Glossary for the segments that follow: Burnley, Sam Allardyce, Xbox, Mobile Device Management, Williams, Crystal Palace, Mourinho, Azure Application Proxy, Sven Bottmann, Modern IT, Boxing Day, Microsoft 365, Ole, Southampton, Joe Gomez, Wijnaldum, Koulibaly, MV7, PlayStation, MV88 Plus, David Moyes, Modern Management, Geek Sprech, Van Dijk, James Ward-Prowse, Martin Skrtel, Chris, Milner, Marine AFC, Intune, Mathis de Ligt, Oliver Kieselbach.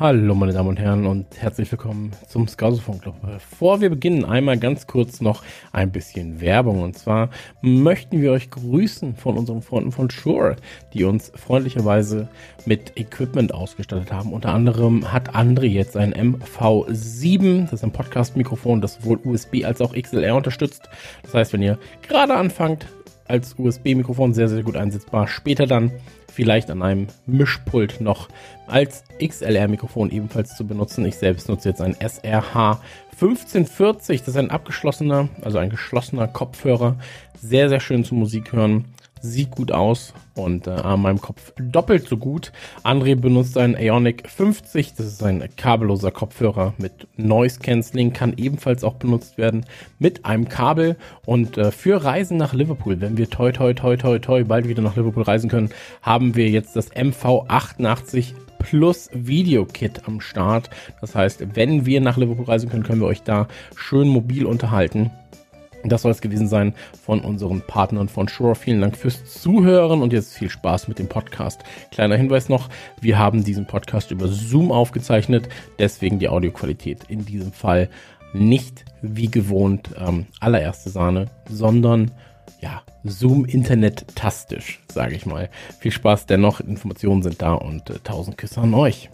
Hallo meine Damen und Herren und herzlich willkommen zum Scouserfunk. Bevor wir beginnen, einmal ganz kurz noch ein bisschen Werbung. Und zwar möchten wir euch grüßen von unseren Freunden von Shure, die uns freundlicherweise mit Equipment ausgestattet haben. Unter anderem hat André jetzt ein MV7, das ist ein Podcast-Mikrofon, das sowohl USB als auch XLR unterstützt. Das heißt, wenn ihr gerade anfangt, als USB-Mikrofon sehr, sehr gut einsetzbar. Später dann vielleicht an einem Mischpult noch als XLR-Mikrofon ebenfalls zu benutzen. Ich selbst nutze jetzt ein SRH 1540. Das ist ein abgeschlossener, also ein geschlossener Kopfhörer. Sehr, sehr schön zum Musik hören. Sieht gut aus und an meinem Kopf doppelt so gut. André benutzt einen Ionic 50. Das ist ein kabelloser Kopfhörer mit Noise Cancelling. Kann ebenfalls auch benutzt werden mit einem Kabel. Und für Reisen nach Liverpool, wenn wir toi toi toi toi toi bald wieder nach Liverpool reisen können, haben wir jetzt das MV88 Plus Videokit am Start. Das heißt, wenn wir nach Liverpool reisen können, können wir euch da schön mobil unterhalten. Das soll es gewesen sein von unseren Partnern von Shure. Vielen Dank fürs Zuhören und jetzt viel Spaß mit dem Podcast. Kleiner Hinweis noch, wir haben diesen Podcast über Zoom aufgezeichnet, deswegen die Audioqualität in diesem Fall nicht wie gewohnt allererste Sahne, sondern ja, Zoom-Internet-tastisch, sage ich mal. Viel Spaß dennoch, Informationen sind da und 1000 Küsse an euch.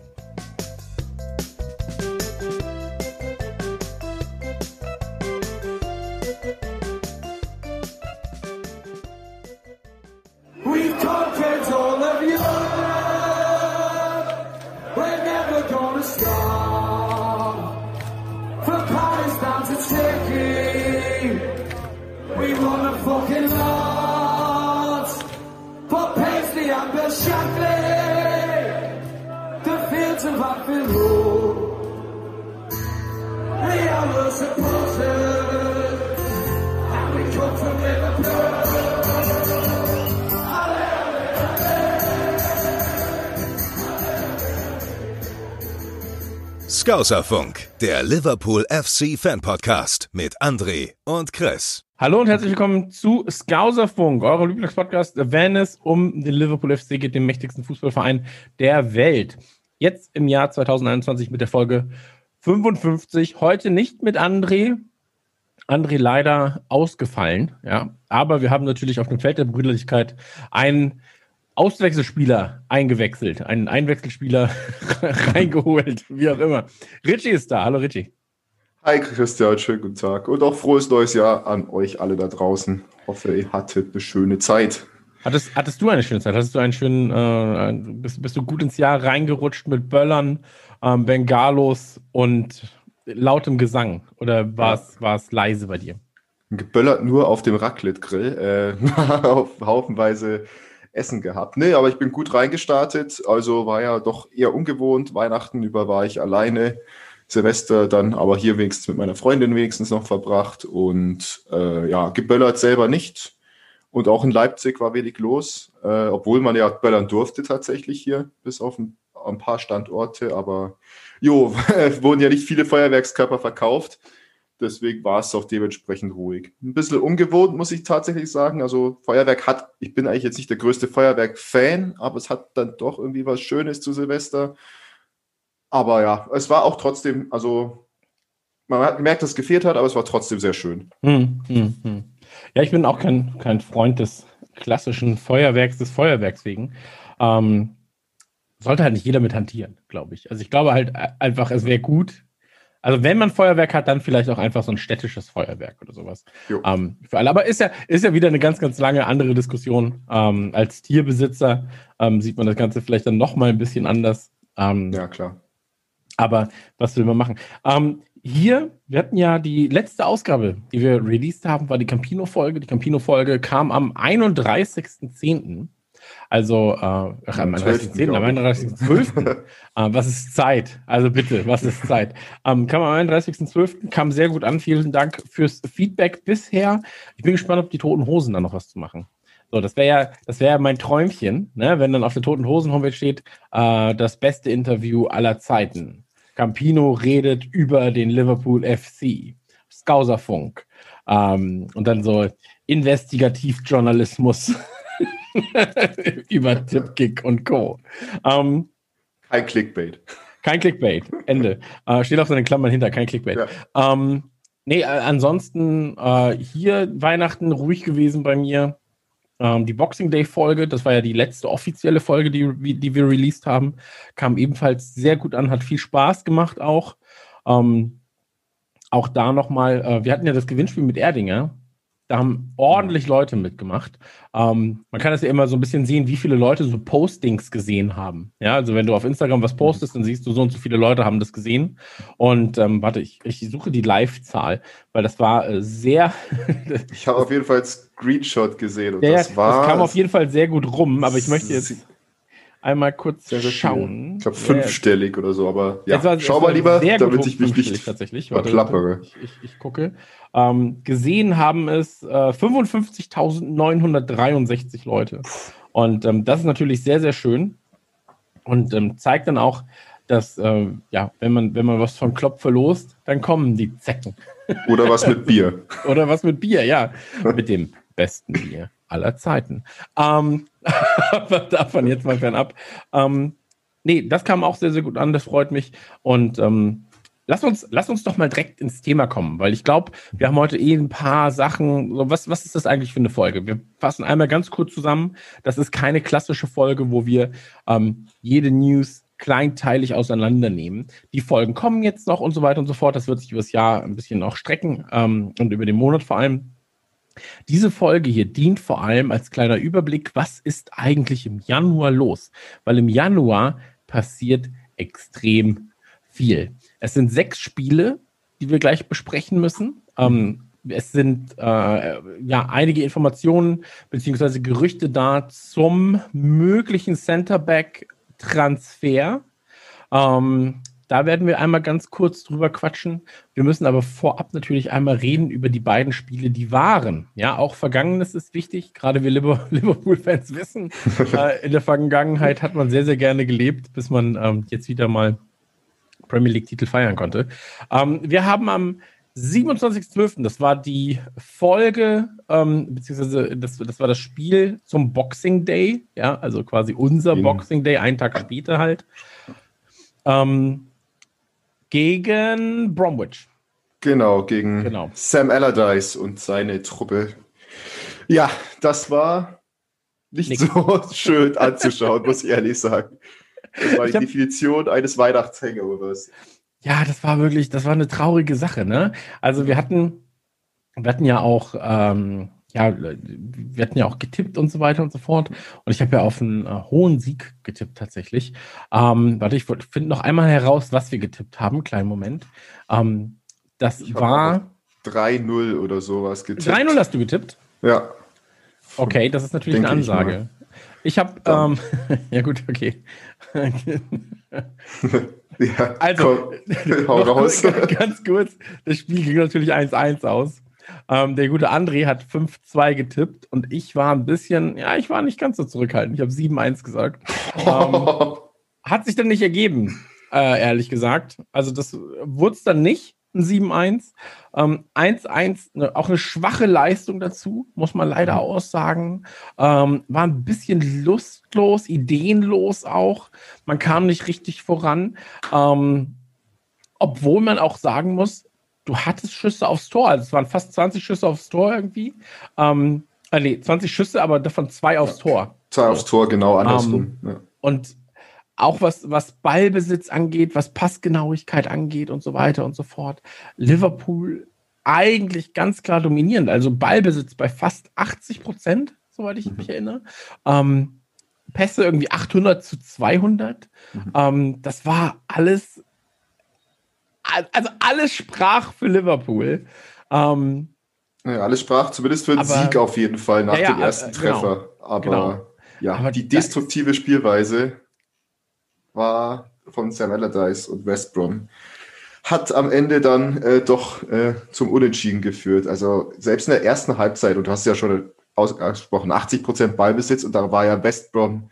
Scouserfunk, der Liverpool FC Fan Podcast mit André und Chris. Hallo und herzlich willkommen zu Scouserfunk, eurem Lieblingspodcast, wenn es um den Liverpool FC geht, den mächtigsten Fußballverein der Welt. Jetzt im Jahr 2021 mit der Folge 55, heute nicht mit André. André leider ausgefallen, ja, aber wir haben natürlich auf dem Feld der Brüderlichkeit einen Auswechselspieler eingewechselt, einen Einwechselspieler reingeholt, wie auch immer. Richie ist da. Hallo Richie. Hi Christian, schönen guten Tag und auch frohes neues Jahr an euch alle da draußen. Ich hoffe, ihr hattet eine schöne Zeit. Hattest du eine schöne Zeit? Hattest du einen schönen, bist du gut ins Jahr reingerutscht mit Böllern, Bengalos und lautem Gesang? Oder war es leise bei dir? Geböllert nur auf dem Raclette-Grill, auf haufenweise Essen gehabt. Nee, aber ich bin gut reingestartet, also war ja doch eher ungewohnt. Weihnachten über war ich alleine, Silvester dann aber hier wenigstens mit meiner Freundin noch verbracht und geböllert selber nicht. Und auch in Leipzig war wenig los, obwohl man ja böllern durfte tatsächlich hier, bis auf ein paar Standorte, aber wurden ja nicht viele Feuerwerkskörper verkauft. Deswegen war es auch dementsprechend ruhig. Ein bisschen ungewohnt, muss ich tatsächlich sagen. Also Feuerwerk ich bin eigentlich jetzt nicht der größte Feuerwerk-Fan, aber es hat dann doch irgendwie was Schönes zu Silvester. Aber ja, es war auch trotzdem, also man hat gemerkt, dass es gefehlt hat, aber es war trotzdem sehr schön. Ja, ich bin auch kein Freund des klassischen Feuerwerks, wegen. Sollte halt nicht jeder mit hantieren, glaube ich. Also ich glaube halt einfach, es wäre gut, also wenn man Feuerwerk hat, dann vielleicht auch einfach so ein städtisches Feuerwerk oder sowas. Für alle. Aber ist ja wieder eine ganz, ganz lange andere Diskussion. Als Tierbesitzer sieht man das Ganze vielleicht dann nochmal ein bisschen anders. Ja, klar. Aber was will man machen? Wir hatten ja die letzte Ausgabe, die wir released haben, war die Campino-Folge. Die Campino-Folge kam am 31.10., also am 31.12. Was ist Zeit? Also bitte, was ist Zeit? Kam am 31.12., kam sehr gut an. Vielen Dank fürs Feedback bisher. Ich bin gespannt, ob die Toten Hosen da noch was zu machen. So, das wäre ja mein Träumchen, ne? Wenn dann auf der Toten Hosen Homepage steht, das beste Interview aller Zeiten. Campino redet über den Liverpool FC. Scouserfunk. Und dann so Investigativjournalismus. über Tippkick und Co. Kein Clickbait. Kein Clickbait. Ende. Steht auf seinen Klammern hinter, kein Clickbait. Ja. Nee, ansonsten hier Weihnachten ruhig gewesen bei mir. Die Boxing Day Folge, das war ja die letzte offizielle Folge, die wir released haben, kam ebenfalls sehr gut an, hat viel Spaß gemacht auch. Auch da nochmal, wir hatten ja das Gewinnspiel mit Erdinger, da haben ordentlich Leute mitgemacht. Man kann das ja immer so ein bisschen sehen, wie viele Leute so Postings gesehen haben. Ja, also wenn du auf Instagram was postest, dann siehst du, so und so viele Leute haben das gesehen. Und warte, ich suche die Live-Zahl, weil das war sehr... Ich habe auf jeden Fall Screenshot gesehen und das kam auf jeden Fall sehr gut rum, aber ich möchte jetzt einmal kurz schauen. Ich glaube, fünfstellig oder so, aber ja, schau mal lieber, damit ich mich nicht verplappere. Ich gucke. Gesehen haben es 55.963 Leute. Und das ist natürlich sehr, sehr schön und zeigt dann auch, dass, wenn man was von Klopp verlost, dann kommen die Zecken. Oder was mit Bier. Oder was mit Bier, ja. Mit dem besten Bier aller Zeiten. Aber davon jetzt mal fernab. Nee, das kam auch sehr, sehr gut an, das freut mich. Und lass uns doch mal direkt ins Thema kommen, weil ich glaube, wir haben heute ein paar Sachen. So was ist das eigentlich für eine Folge? Wir fassen einmal ganz kurz zusammen. Das ist keine klassische Folge, wo wir jede News kleinteilig auseinandernehmen. Die Folgen kommen jetzt noch und so weiter und so fort. Das wird sich über das Jahr ein bisschen auch strecken und über den Monat vor allem. Diese Folge hier dient vor allem als kleiner Überblick, was ist eigentlich im Januar los? Weil im Januar passiert extrem viel. Es sind 6 Spiele, die wir gleich besprechen müssen. Es sind einige Informationen bzw. Gerüchte da zum möglichen Centerback-Transfer. Da werden wir einmal ganz kurz drüber quatschen. Wir müssen aber vorab natürlich einmal reden über die beiden Spiele, die waren. Ja, auch Vergangenes ist wichtig. Gerade wir Liverpool-Fans wissen, in der Vergangenheit hat man sehr, sehr gerne gelebt, bis man jetzt wieder mal Premier League-Titel feiern konnte. Wir haben am 27.12., das war die Folge, beziehungsweise das war das Spiel zum Boxing Day. Ja, also quasi unser Boxing Day, einen Tag später halt. Gegen Bromwich. Genau, gegen Sam Allardyce und seine Truppe. Ja, das war nicht so schön anzuschauen, muss ich ehrlich sagen. Das war die Definition eines Weihnachts-Hangovers. Ja, das war eine traurige Sache, ne? Also wir hatten ja auch getippt und so weiter und so fort. Und ich habe ja auf einen hohen Sieg getippt tatsächlich. Warte, ich finde noch einmal heraus, was wir getippt haben. Kleinen Moment. Ich war 3-0 oder sowas getippt. 3-0 hast du getippt? Ja. Okay, das ist natürlich eine Ansage. Ich habe, ja gut, okay. Ja, also, komm, hau raus. Ganz kurz, das Spiel ging natürlich 1-1 aus. Der gute André hat 5-2 getippt und ich war ein bisschen, ich war nicht ganz so zurückhaltend. Ich habe 7-1 gesagt. Hat sich dann nicht ergeben, ehrlich gesagt. Also das wurde es dann nicht, ein 7-1. 1-1, auch eine schwache Leistung dazu, muss man leider aussagen. War ein bisschen lustlos, ideenlos auch. Man kam nicht richtig voran. Obwohl man auch sagen muss, du hattest Schüsse aufs Tor, also es waren fast 20 Schüsse aufs Tor irgendwie. 20 Schüsse, aber davon 2 aufs Tor. 2 aufs Tor, genau, andersrum. Und auch was Ballbesitz angeht, was Passgenauigkeit angeht und so weiter und so fort. Liverpool eigentlich ganz klar dominierend, also Ballbesitz bei fast 80%, soweit ich mich erinnere. Pässe irgendwie 800-200. Das war alles... Also alles sprach für Liverpool. Alles sprach zumindest für einen Sieg auf jeden Fall nach dem ersten Treffer. Genau, aber die destruktive Spielweise war von Sam Allardyce und West Brom. Hat am Ende dann doch zum Unentschieden geführt. Also selbst in der ersten Halbzeit, und du hast ja schon ausgesprochen, 80% Ballbesitz, und da war ja West Brom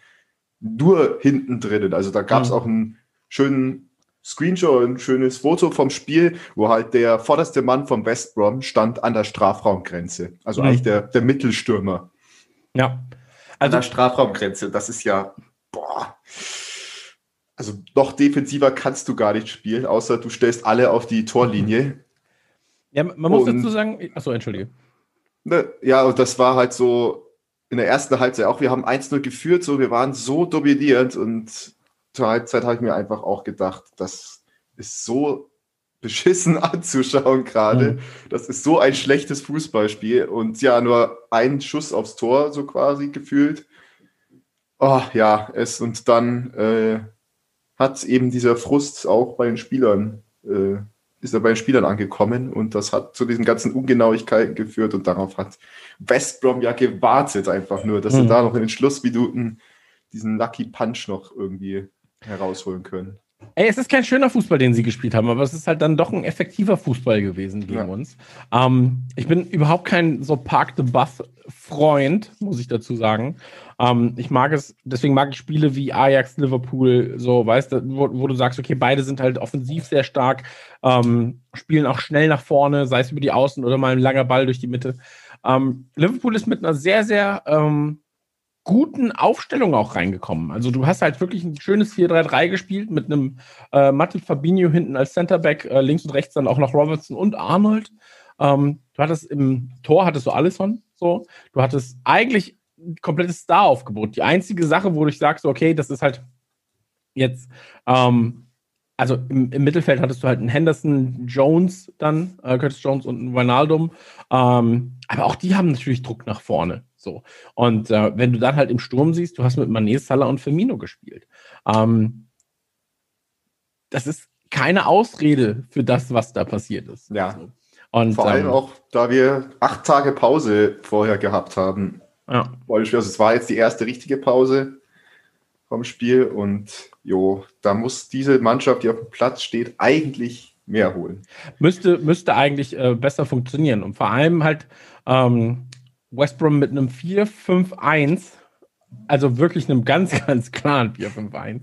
nur hinten drinnen. Also da gab es auch einen schönen Screenshot, ein schönes Foto vom Spiel, wo halt der vorderste Mann vom West Brom stand an der Strafraumgrenze. Also eigentlich der Mittelstürmer. Ja. Also an der Strafraumgrenze, das ist ja, boah. also noch defensiver kannst du gar nicht spielen, außer du stellst alle auf die Torlinie. Ja, man muss dazu sagen, achso, entschuldige. Ne, ja, und das war halt so in der ersten Halbzeit auch, wir haben 1-0 geführt, so, wir waren so dominierend und zur Halbzeit habe ich mir einfach auch gedacht, das ist so beschissen anzuschauen gerade. Mhm. Das ist so ein schlechtes Fußballspiel und ja, nur ein Schuss aufs Tor so quasi gefühlt. Oh, ja, und dann hat eben dieser Frust auch bei den Spielern, angekommen und das hat zu diesen ganzen Ungenauigkeiten geführt und darauf hat West Brom ja gewartet einfach nur, dass sie da noch in den Schlussminuten diesen Lucky Punch noch irgendwie herausholen können. Ey, es ist kein schöner Fußball, den sie gespielt haben, aber es ist halt dann doch ein effektiver Fußball gewesen gegen uns. Ich bin überhaupt kein so Park-the-Bus-Freund, muss ich dazu sagen. Ich mag es, deswegen mag ich Spiele wie Ajax, Liverpool, so, weißt du, wo du sagst, okay, beide sind halt offensiv sehr stark, spielen auch schnell nach vorne, sei es über die Außen oder mal ein langer Ball durch die Mitte. Liverpool ist mit einer sehr, sehr guten Aufstellung auch reingekommen. Also du hast halt wirklich ein schönes 4-3-3 gespielt mit einem Matip, Fabinho hinten als Centerback, links und rechts dann auch noch Robertson und Arnold. Du hattest im Tor, hattest du Alisson, so. Du hattest eigentlich ein komplettes Star-Aufgebot. Die einzige Sache, wo ich sag, so, okay, das ist halt jetzt, also im Mittelfeld hattest du halt einen Henderson, Jones dann, Curtis Jones und einen Wijnaldum. Aber auch die haben natürlich Druck nach vorne. So. Und wenn du dann halt im Sturm siehst, du hast mit Mané, Salah und Firmino gespielt. Das ist keine Ausrede für das, was da passiert ist. Ja. So. Und vor allem auch, da wir 8 Tage Pause vorher gehabt haben. Ja. Also es war jetzt die erste richtige Pause vom Spiel und jo, da muss diese Mannschaft, die auf dem Platz steht, eigentlich mehr holen. Müsste eigentlich besser funktionieren und vor allem halt West Brom mit einem 4-5-1, also wirklich einem ganz, ganz klaren 4-5-1.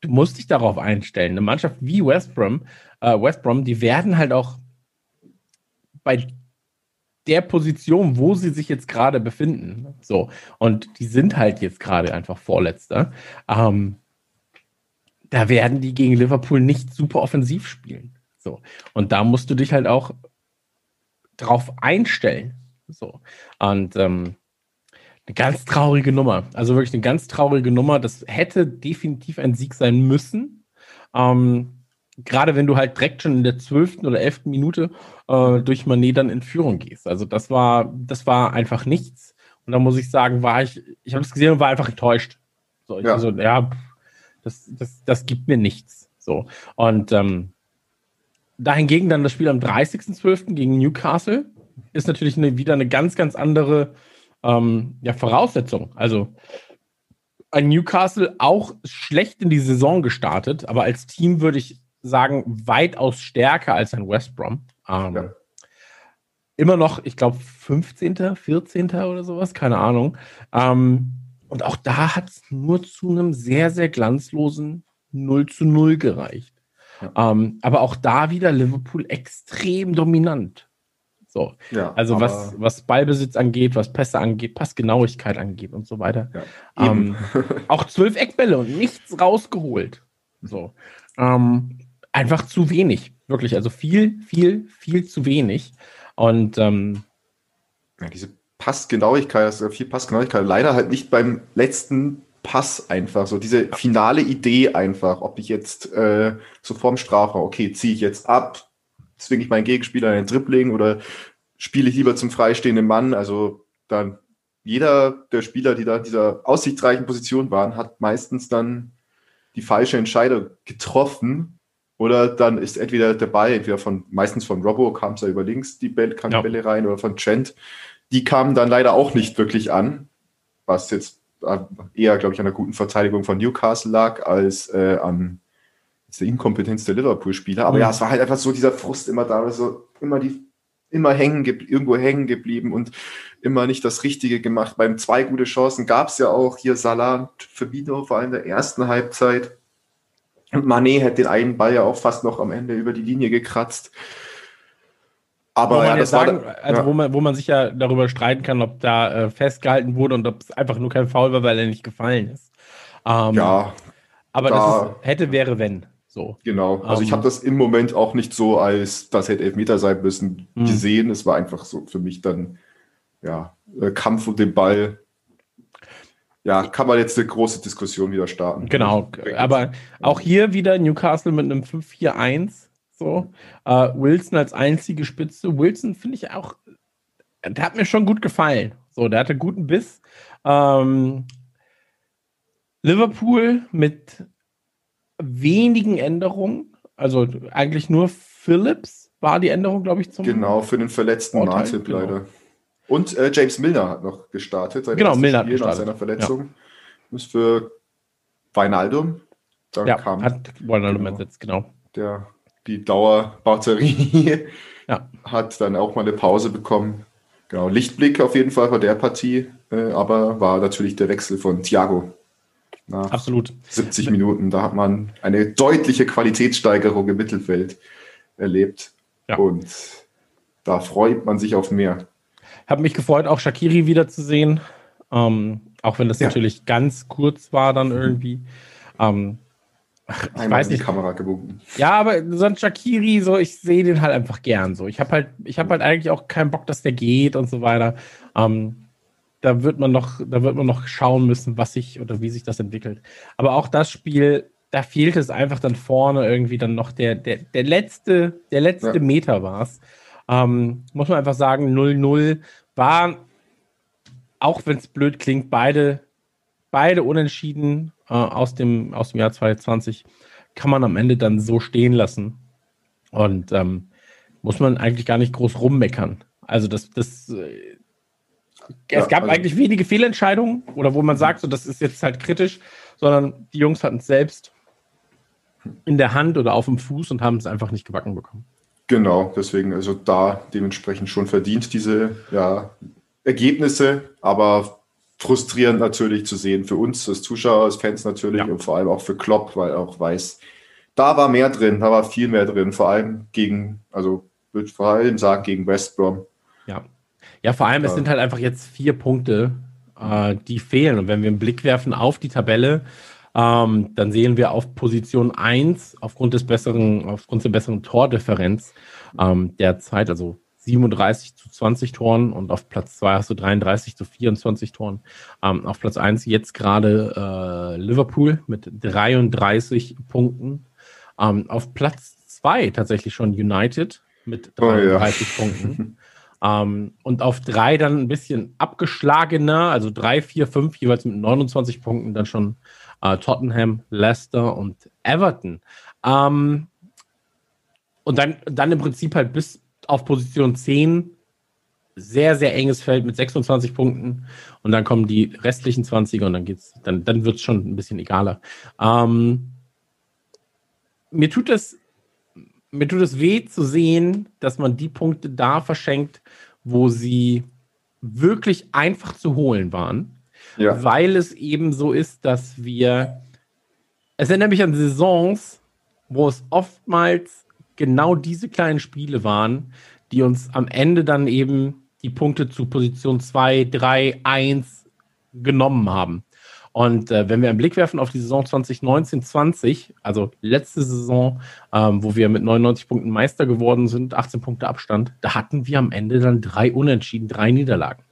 Du musst dich darauf einstellen. Eine Mannschaft wie West Brom, die werden halt auch bei der Position, wo sie sich jetzt gerade befinden. So. Und die sind halt jetzt gerade einfach Vorletzter. Da werden die gegen Liverpool nicht super offensiv spielen. So. Und da musst du dich halt auch drauf einstellen. So. Und eine ganz traurige Nummer. Also wirklich eine ganz traurige Nummer. Das hätte definitiv ein Sieg sein müssen. Gerade wenn du halt direkt schon in der 12. oder 11. Minute durch Mané dann in Führung gehst. Also das war einfach nichts. Und da muss ich sagen, ich habe es gesehen und war einfach enttäuscht. So, ja. Also, ja, das gibt mir nichts. So. Und dahingegen dann das Spiel am 30.12. gegen Newcastle ist natürlich wieder eine ganz, ganz andere Voraussetzung. Also ein Newcastle auch schlecht in die Saison gestartet, aber als Team würde ich sagen, weitaus stärker als ein West Brom. Immer noch, ich glaube, 15., 14. oder sowas, keine Ahnung. Und auch da hat es nur zu einem sehr, sehr glanzlosen 0-0 gereicht. Aber auch da wieder Liverpool extrem dominant. So. Ja, also was Ballbesitz angeht, was Pässe angeht, Passgenauigkeit angeht und so weiter. Ja, auch 12 Eckbälle und nichts rausgeholt. So. Einfach zu wenig. Wirklich, also viel, viel, viel zu wenig. Und diese Passgenauigkeit, also viel Passgenauigkeit, leider halt nicht beim letzten Pass einfach, so diese finale Idee einfach, ob ich jetzt so vorm Strafraum, okay, ziehe ich jetzt ab, zwinge ich meinen Gegenspieler in ein Dribbling oder spiele ich lieber zum freistehenden Mann, also dann jeder der Spieler, die da in dieser aussichtsreichen Position waren, hat meistens dann die falsche Entscheidung getroffen oder dann ist entweder der Ball, meistens von Robbo kam es ja über links, Bälle rein oder von Trent, die kamen dann leider auch nicht wirklich an, was jetzt eher, glaube ich, an der guten Verteidigung von Newcastle lag, als an der Inkompetenz der Liverpool-Spieler. Aber ja, es war halt einfach so dieser Frust immer da, also irgendwo hängen geblieben und immer nicht das Richtige gemacht. Beim 2 gute Chancen gab es ja auch hier Salah und Firmino, vor allem in der ersten Halbzeit. Und Mané hätte den einen Ball ja auch fast noch am Ende über die Linie gekratzt. Aber wo man sich ja darüber streiten kann, ob da festgehalten wurde und ob es einfach nur kein Foul war, weil er nicht gefallen ist. Ja, Aber da, das ist, hätte, wäre, wenn. So. Genau. Also ich habe das im Moment auch nicht so, als das hätte Elfmeter sein müssen, gesehen. Es war einfach so für mich dann, ja, Kampf um den Ball. Ja, kann man jetzt eine große Diskussion wieder starten. Genau, aber auch hier wieder Newcastle mit einem 5-4-1. So. Wilson als einzige Spitze. Wilson finde ich auch, der hat mir schon gut gefallen. So, der hatte guten Biss. Liverpool mit wenigen Änderungen, also eigentlich nur Phillips war die Änderung, glaube ich, zum... Genau, für den verletzten Matip leider. Und James Milner hat noch gestartet. Genau, Milner hat gestartet. Nach seiner Verletzung. Ja. Ist für Wijnaldum. Dann kam Wijnaldum ersetzt, genau. Die Dauerbatterie hat dann auch mal eine Pause bekommen. Genau, Lichtblick auf jeden Fall bei der Partie, aber war natürlich der Wechsel von Thiago. Nach Absolut. 70 Minuten, da hat man eine deutliche Qualitätssteigerung im Mittelfeld erlebt. Ja. Und da freut man sich auf mehr. Habe mich gefreut, auch Shaqiri wiederzusehen. Auch wenn das natürlich ganz kurz war dann irgendwie. Einmal weiß nicht, die Kamera gewunken. Ja, aber sonst Shaqiri, so, ich sehe den halt einfach gern. So. Ich habe halt eigentlich auch keinen Bock, dass der geht und so weiter. Da wird man noch schauen müssen, was sich oder wie sich das entwickelt. Aber auch das Spiel, da fehlte es einfach dann vorne irgendwie dann noch der letzte Meter war es. Muss man einfach sagen, 0-0 war, auch wenn es blöd klingt, beide unentschieden aus dem Jahr 2020 kann man am Ende dann so stehen lassen. Und muss man eigentlich gar nicht groß rummeckern. Also es gab eigentlich wenige Fehlentscheidungen oder wo man sagt, so, das ist jetzt halt kritisch, sondern die Jungs hatten es selbst in der Hand oder auf dem Fuß und haben es einfach nicht gebacken bekommen. Genau, deswegen, also da dementsprechend schon verdient diese Ergebnisse, aber frustrierend natürlich zu sehen für uns als Zuschauer, als Fans natürlich und vor allem auch für Klopp, weil er auch weiß, da war mehr drin, da war viel mehr drin, vor allem gegen West Brom. Ja. Ja, vor allem, es sind halt einfach jetzt 4 Punkte, die fehlen. Und wenn wir einen Blick werfen auf die Tabelle, dann sehen wir auf Position 1 aufgrund der besseren Tordifferenz derzeit, also 37:20 Toren, und auf Platz 2 hast du 33:24 Toren. Auf Platz 1 jetzt gerade Liverpool mit 33 Punkten. Auf Platz 2 tatsächlich schon United mit 33 Punkten. Und auf 3 dann ein bisschen abgeschlagener, also 3, 4, 5 jeweils mit 29 Punkten, dann schon Tottenham, Leicester und Everton. Und dann im Prinzip halt bis auf Position 10 sehr, sehr enges Feld mit 26 Punkten. Und dann kommen die restlichen 20er und dann wird es schon ein bisschen egaler. Mir tut es weh zu sehen, dass man die Punkte da verschenkt, wo sie wirklich einfach zu holen waren. Ja. Weil es eben so ist, dass es erinnert mich an Saisons, wo es oftmals genau diese kleinen Spiele waren, die uns am Ende dann eben die Punkte zu Position 2, 3, 1 genommen haben. Und wenn wir einen Blick werfen auf die Saison 2019-20, also letzte Saison, wo wir mit 99 Punkten Meister geworden sind, 18 Punkte Abstand, da hatten wir am Ende dann 3 Unentschieden, 3 Niederlagen.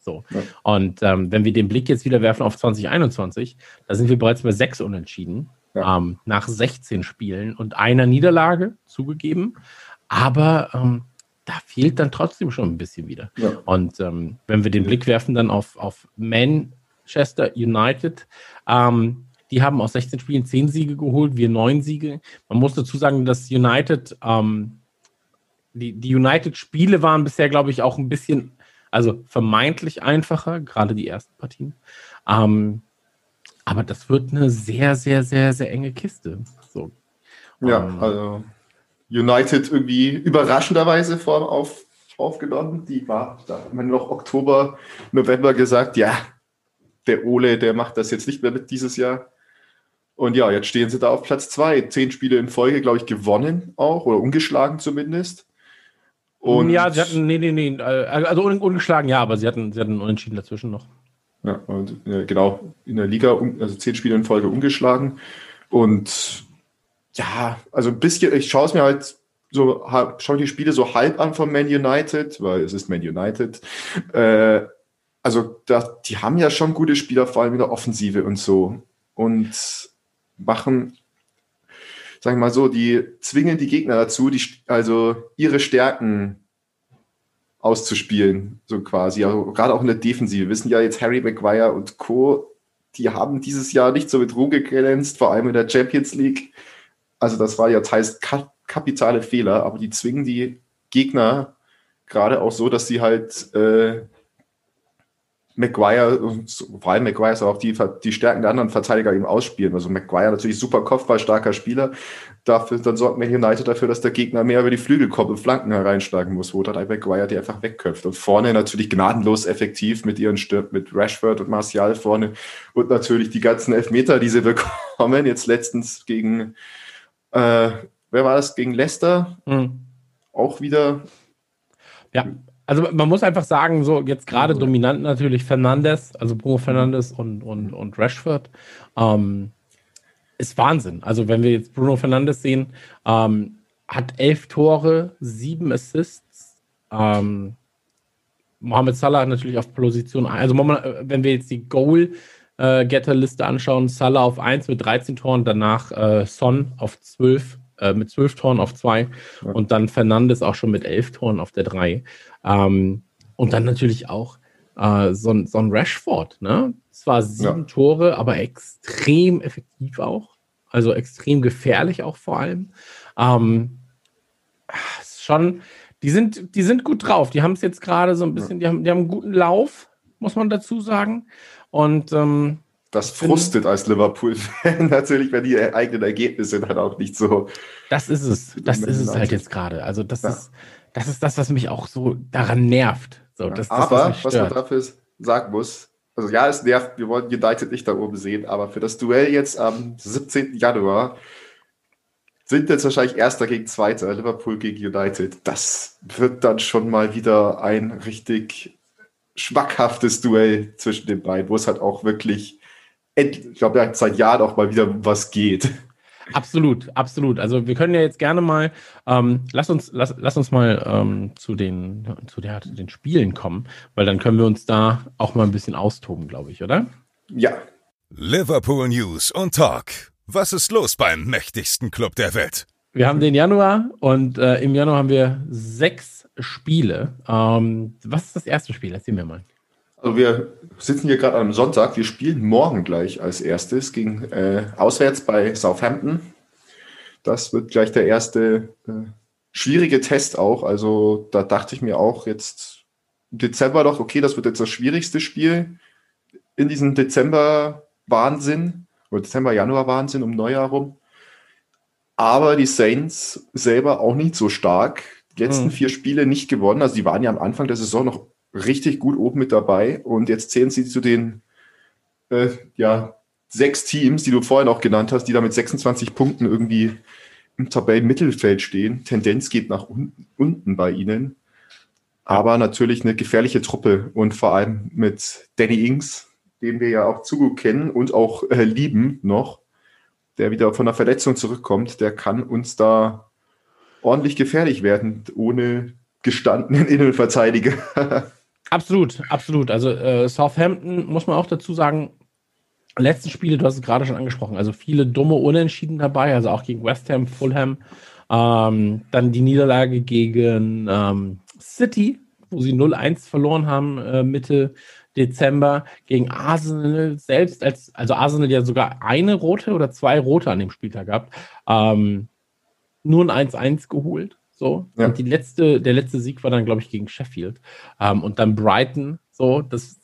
So. Ja. Und wenn wir den Blick jetzt wieder werfen auf 2021, da sind wir bereits bei 6 Unentschieden, nach 16 Spielen und einer Niederlage, zugegeben. Aber da fehlt dann trotzdem schon ein bisschen wieder. Ja. Und wenn wir den Blick werfen dann auf Manchester United. Die haben aus 16 Spielen 10 Siege geholt, wir 9 Siege. Man muss dazu sagen, dass United, die United-Spiele waren bisher, glaube ich, auch ein bisschen, also vermeintlich einfacher, gerade die ersten Partien. Aber das wird eine sehr, sehr, sehr, sehr enge Kiste. So. Also United irgendwie überraschenderweise aufgenommen. Die war, da haben wir noch Oktober, November gesagt, der Ole, der macht das jetzt nicht mehr mit dieses Jahr. Und ja, jetzt stehen sie da auf Platz 2. 10 Spiele in Folge, glaube ich, gewonnen auch oder ungeschlagen zumindest. Und sie hatten, also ungeschlagen, aber sie hatten Unentschieden dazwischen noch. Ja, und, genau, in der Liga, also 10 Spiele in Folge ungeschlagen. Und ja, also ein bisschen, ich schaue es mir halt so, schaue die Spiele so halb an von Man United, weil es ist Man United. Also da, die haben ja schon gute Spieler, vor allem in der Offensive und so. Und machen, sagen wir mal so, die zwingen die Gegner dazu, die, also ihre Stärken auszuspielen, so quasi. Also gerade auch in der Defensive. Wir wissen ja jetzt, Harry Maguire und Co., die haben dieses Jahr nicht so mit Ruhm geglänzt, vor allem in der Champions League. Also das war ja teils kapitale Fehler, aber die zwingen die Gegner gerade auch so, dass sie halt Maguire, vor allem Maguire, aber auch die Stärken der anderen Verteidiger eben ausspielen. Also Maguire natürlich super kopfballstarker Spieler. Dafür, dann sorgt Man United dafür, dass der Gegner mehr über die Flügel kommt und Flanken hereinschlagen muss, wo dann ein Maguire die einfach wegköpft. Und vorne natürlich gnadenlos effektiv mit ihren Stürmen, mit Rashford und Martial vorne. Und natürlich die ganzen Elfmeter, die sie bekommen. Jetzt letztens gegen, wer war das? Gegen Leicester? Mhm. Auch wieder. Ja. Also man muss einfach sagen, so jetzt gerade dominant natürlich Fernandes, also Bruno Fernandes und Rashford, ist Wahnsinn. Also wenn wir jetzt Bruno Fernandes sehen, hat 11 Tore, 7 Assists. Mohamed Salah natürlich auf Position 1. Also wenn wir jetzt die Goal-Getter-Liste anschauen, Salah auf 1 mit 13 Toren, danach Son auf 12 mit 12 Toren auf 2 und dann Fernandes auch schon mit 11 Toren auf der 3. Und dann natürlich auch so ein Rashford. Ne? Zwar 7 Tore, aber extrem effektiv auch. Also extrem gefährlich auch vor allem. Schon, die sind gut drauf. Die haben es jetzt gerade so ein bisschen, die haben einen guten Lauf, muss man dazu sagen. Und das frustet als Liverpool-Fan natürlich, wenn die eigenen Ergebnisse dann auch nicht so... Das ist es. Das ist es halt jetzt gerade. Also das ist das, was mich auch so daran nervt. So, aber was man dafür sagen muss, also ja, es nervt, wir wollen United nicht da oben sehen, aber für das Duell jetzt am 17. Januar sind jetzt wahrscheinlich Erster gegen Zweiter, Liverpool gegen United. Das wird dann schon mal wieder ein richtig schmackhaftes Duell zwischen den beiden, wo es halt auch wirklich... Ich glaube, seit Jahren auch mal wieder was geht. Absolut, absolut. Also wir können ja jetzt gerne mal, lass uns mal zu den Spielen kommen, weil dann können wir uns da auch mal ein bisschen austoben, glaube ich, oder? Ja. Liverpool News und Talk. Was ist los beim mächtigsten Club der Welt? Wir haben den Januar und im Januar haben wir 6 Spiele. Was ist das erste Spiel? Erzähl mir mal. Also wir sitzen hier gerade am Sonntag. Wir spielen morgen gleich als erstes gegen auswärts bei Southampton. Das wird gleich der erste schwierige Test auch. Also da dachte ich mir auch jetzt im Dezember doch, okay, das wird jetzt das schwierigste Spiel in diesem Dezember-Wahnsinn oder Dezember-Januar-Wahnsinn um Neujahr rum. Aber die Saints selber auch nicht so stark. Die letzten 4 Spiele nicht gewonnen. Also die waren ja am Anfang der Saison noch richtig gut oben mit dabei und jetzt zählen sie zu den 6 Teams, die du vorhin auch genannt hast, die da mit 26 Punkten irgendwie im Tabellenmittelfeld stehen. Tendenz geht nach unten bei ihnen, aber natürlich eine gefährliche Truppe und vor allem mit Danny Ings, den wir ja auch zu gut kennen und auch lieben noch, der wieder von einer Verletzung zurückkommt, der kann uns da ordentlich gefährlich werden, ohne gestandenen Innenverteidiger. Absolut, absolut. Also Southampton, muss man auch dazu sagen, letzten Spiele, du hast es gerade schon angesprochen, also viele dumme Unentschieden dabei, also auch gegen West Ham, Fulham, dann die Niederlage gegen City, wo sie 0-1 verloren haben Mitte Dezember, gegen Arsenal selbst, also Arsenal ja sogar eine rote oder 2 rote an dem Spieltag gehabt, nur ein 1-1 geholt. So, ja. Und der letzte Sieg war dann, glaube ich, gegen Sheffield. Und dann Brighton, so, das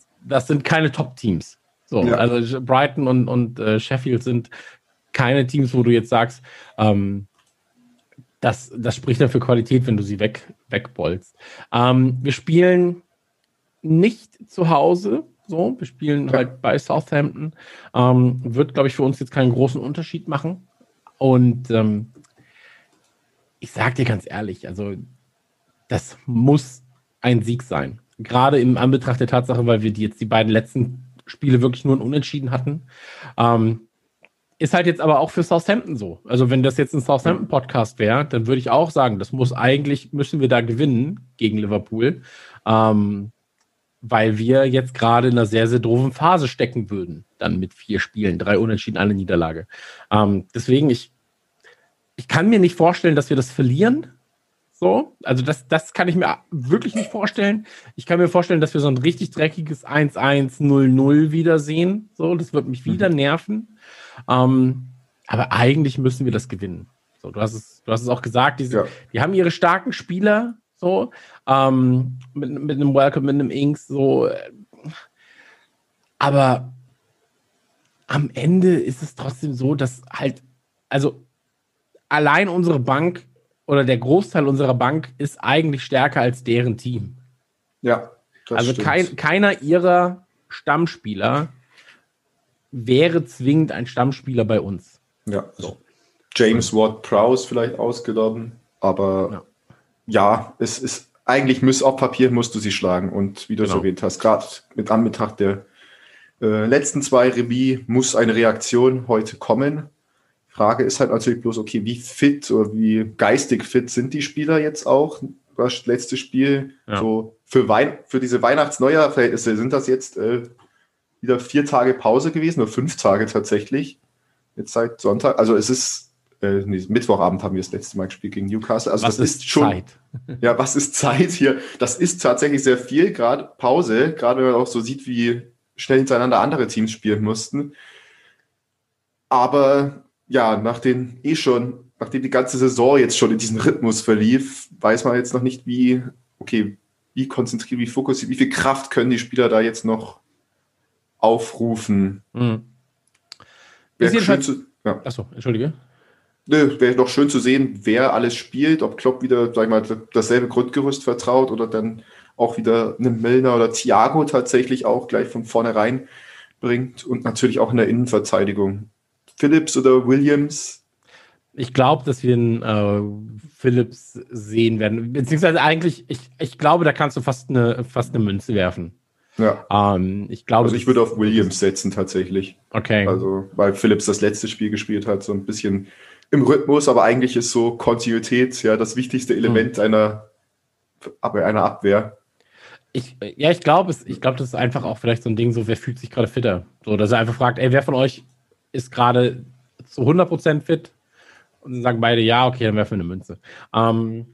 sind keine Top-Teams. So, ja. Also Brighton und Sheffield sind keine Teams, wo du jetzt sagst, das spricht dann für Qualität, wenn du sie wegbolst. Wir spielen nicht zu Hause, so, wir spielen halt bei Southampton. Wird, glaube ich, für uns jetzt keinen großen Unterschied machen. Und ich sag dir ganz ehrlich, also das muss ein Sieg sein. Gerade im Anbetracht der Tatsache, weil wir die beiden letzten Spiele wirklich nur ein Unentschieden hatten. Ist halt jetzt aber auch für Southampton so. Also wenn das jetzt ein Southampton-Podcast wäre, dann würde ich auch sagen, das muss eigentlich, müssen wir da gewinnen gegen Liverpool, weil wir jetzt gerade in einer sehr, sehr doofen Phase stecken würden, dann mit 4 Spielen, 3 Unentschieden, 1 Niederlage. Deswegen, ich kann mir nicht vorstellen, dass wir das verlieren. So, also das kann ich mir wirklich nicht vorstellen. Ich kann mir vorstellen, dass wir so ein richtig dreckiges 1-1, 0-0 wiedersehen. So, das wird mich wieder nerven. Aber eigentlich müssen wir das gewinnen. So, du hast es auch gesagt, die haben ihre starken Spieler, so, mit einem Welcome, mit einem Inks, so. Aber am Ende ist es trotzdem so, dass halt, also allein unsere Bank oder der Großteil unserer Bank ist eigentlich stärker als deren Team. Ja, das also stimmt. Keiner ihrer Stammspieler wäre zwingend ein Stammspieler bei uns. Ja, so. James Ward-Prowse vielleicht ausgenommen, aber ja es ist eigentlich, auf Papier musst du sie schlagen und wie du es erwähnt hast, gerade mit Anbetracht der letzten 2 Remis muss eine Reaktion heute kommen. Frage ist halt natürlich bloß, okay, wie fit oder wie geistig fit sind die Spieler jetzt auch? Das letzte Spiel, so für diese Weihnachts-Neujahr-Verhältnisse sind das jetzt wieder 4 Tage Pause gewesen, nur 5 Tage tatsächlich, jetzt seit Sonntag. Also es ist, Mittwochabend haben wir das letzte Mal gespielt gegen Newcastle. Also was das ist schon Zeit? Ja, was ist Zeit hier? Das ist tatsächlich sehr viel, gerade Pause, gerade wenn man auch so sieht, wie schnell hintereinander andere Teams spielen mussten. Aber ja, nachdem die ganze Saison jetzt schon in diesen Rhythmus verlief, weiß man jetzt noch nicht, wie konzentriert, wie fokussiert, wie viel Kraft können die Spieler da jetzt noch aufrufen. Achso, entschuldige. Ne, wäre doch schön zu sehen, wer alles spielt, ob Klopp wieder, sag ich mal, dasselbe Grundgerüst vertraut oder dann auch wieder einen Milner oder Thiago tatsächlich auch gleich von vornherein bringt und natürlich auch in der Innenverteidigung. Phillips oder Williams? Ich glaube, dass wir einen Phillips sehen werden. Beziehungsweise eigentlich, ich glaube, da kannst du fast eine Münze werfen. Ja. Ich glaube, ich würde auf Williams setzen tatsächlich. Okay. Also, weil Phillips das letzte Spiel gespielt hat, so ein bisschen im Rhythmus, aber eigentlich ist so Kontinuität ja das wichtigste Element einer Abwehr. Ich glaube, das ist einfach auch vielleicht so ein Ding, so wer fühlt sich gerade fitter? So, dass er einfach fragt, ey, wer von euch ist gerade zu 100% fit? Und dann sagen beide, ja, okay, dann werfen wir eine Münze.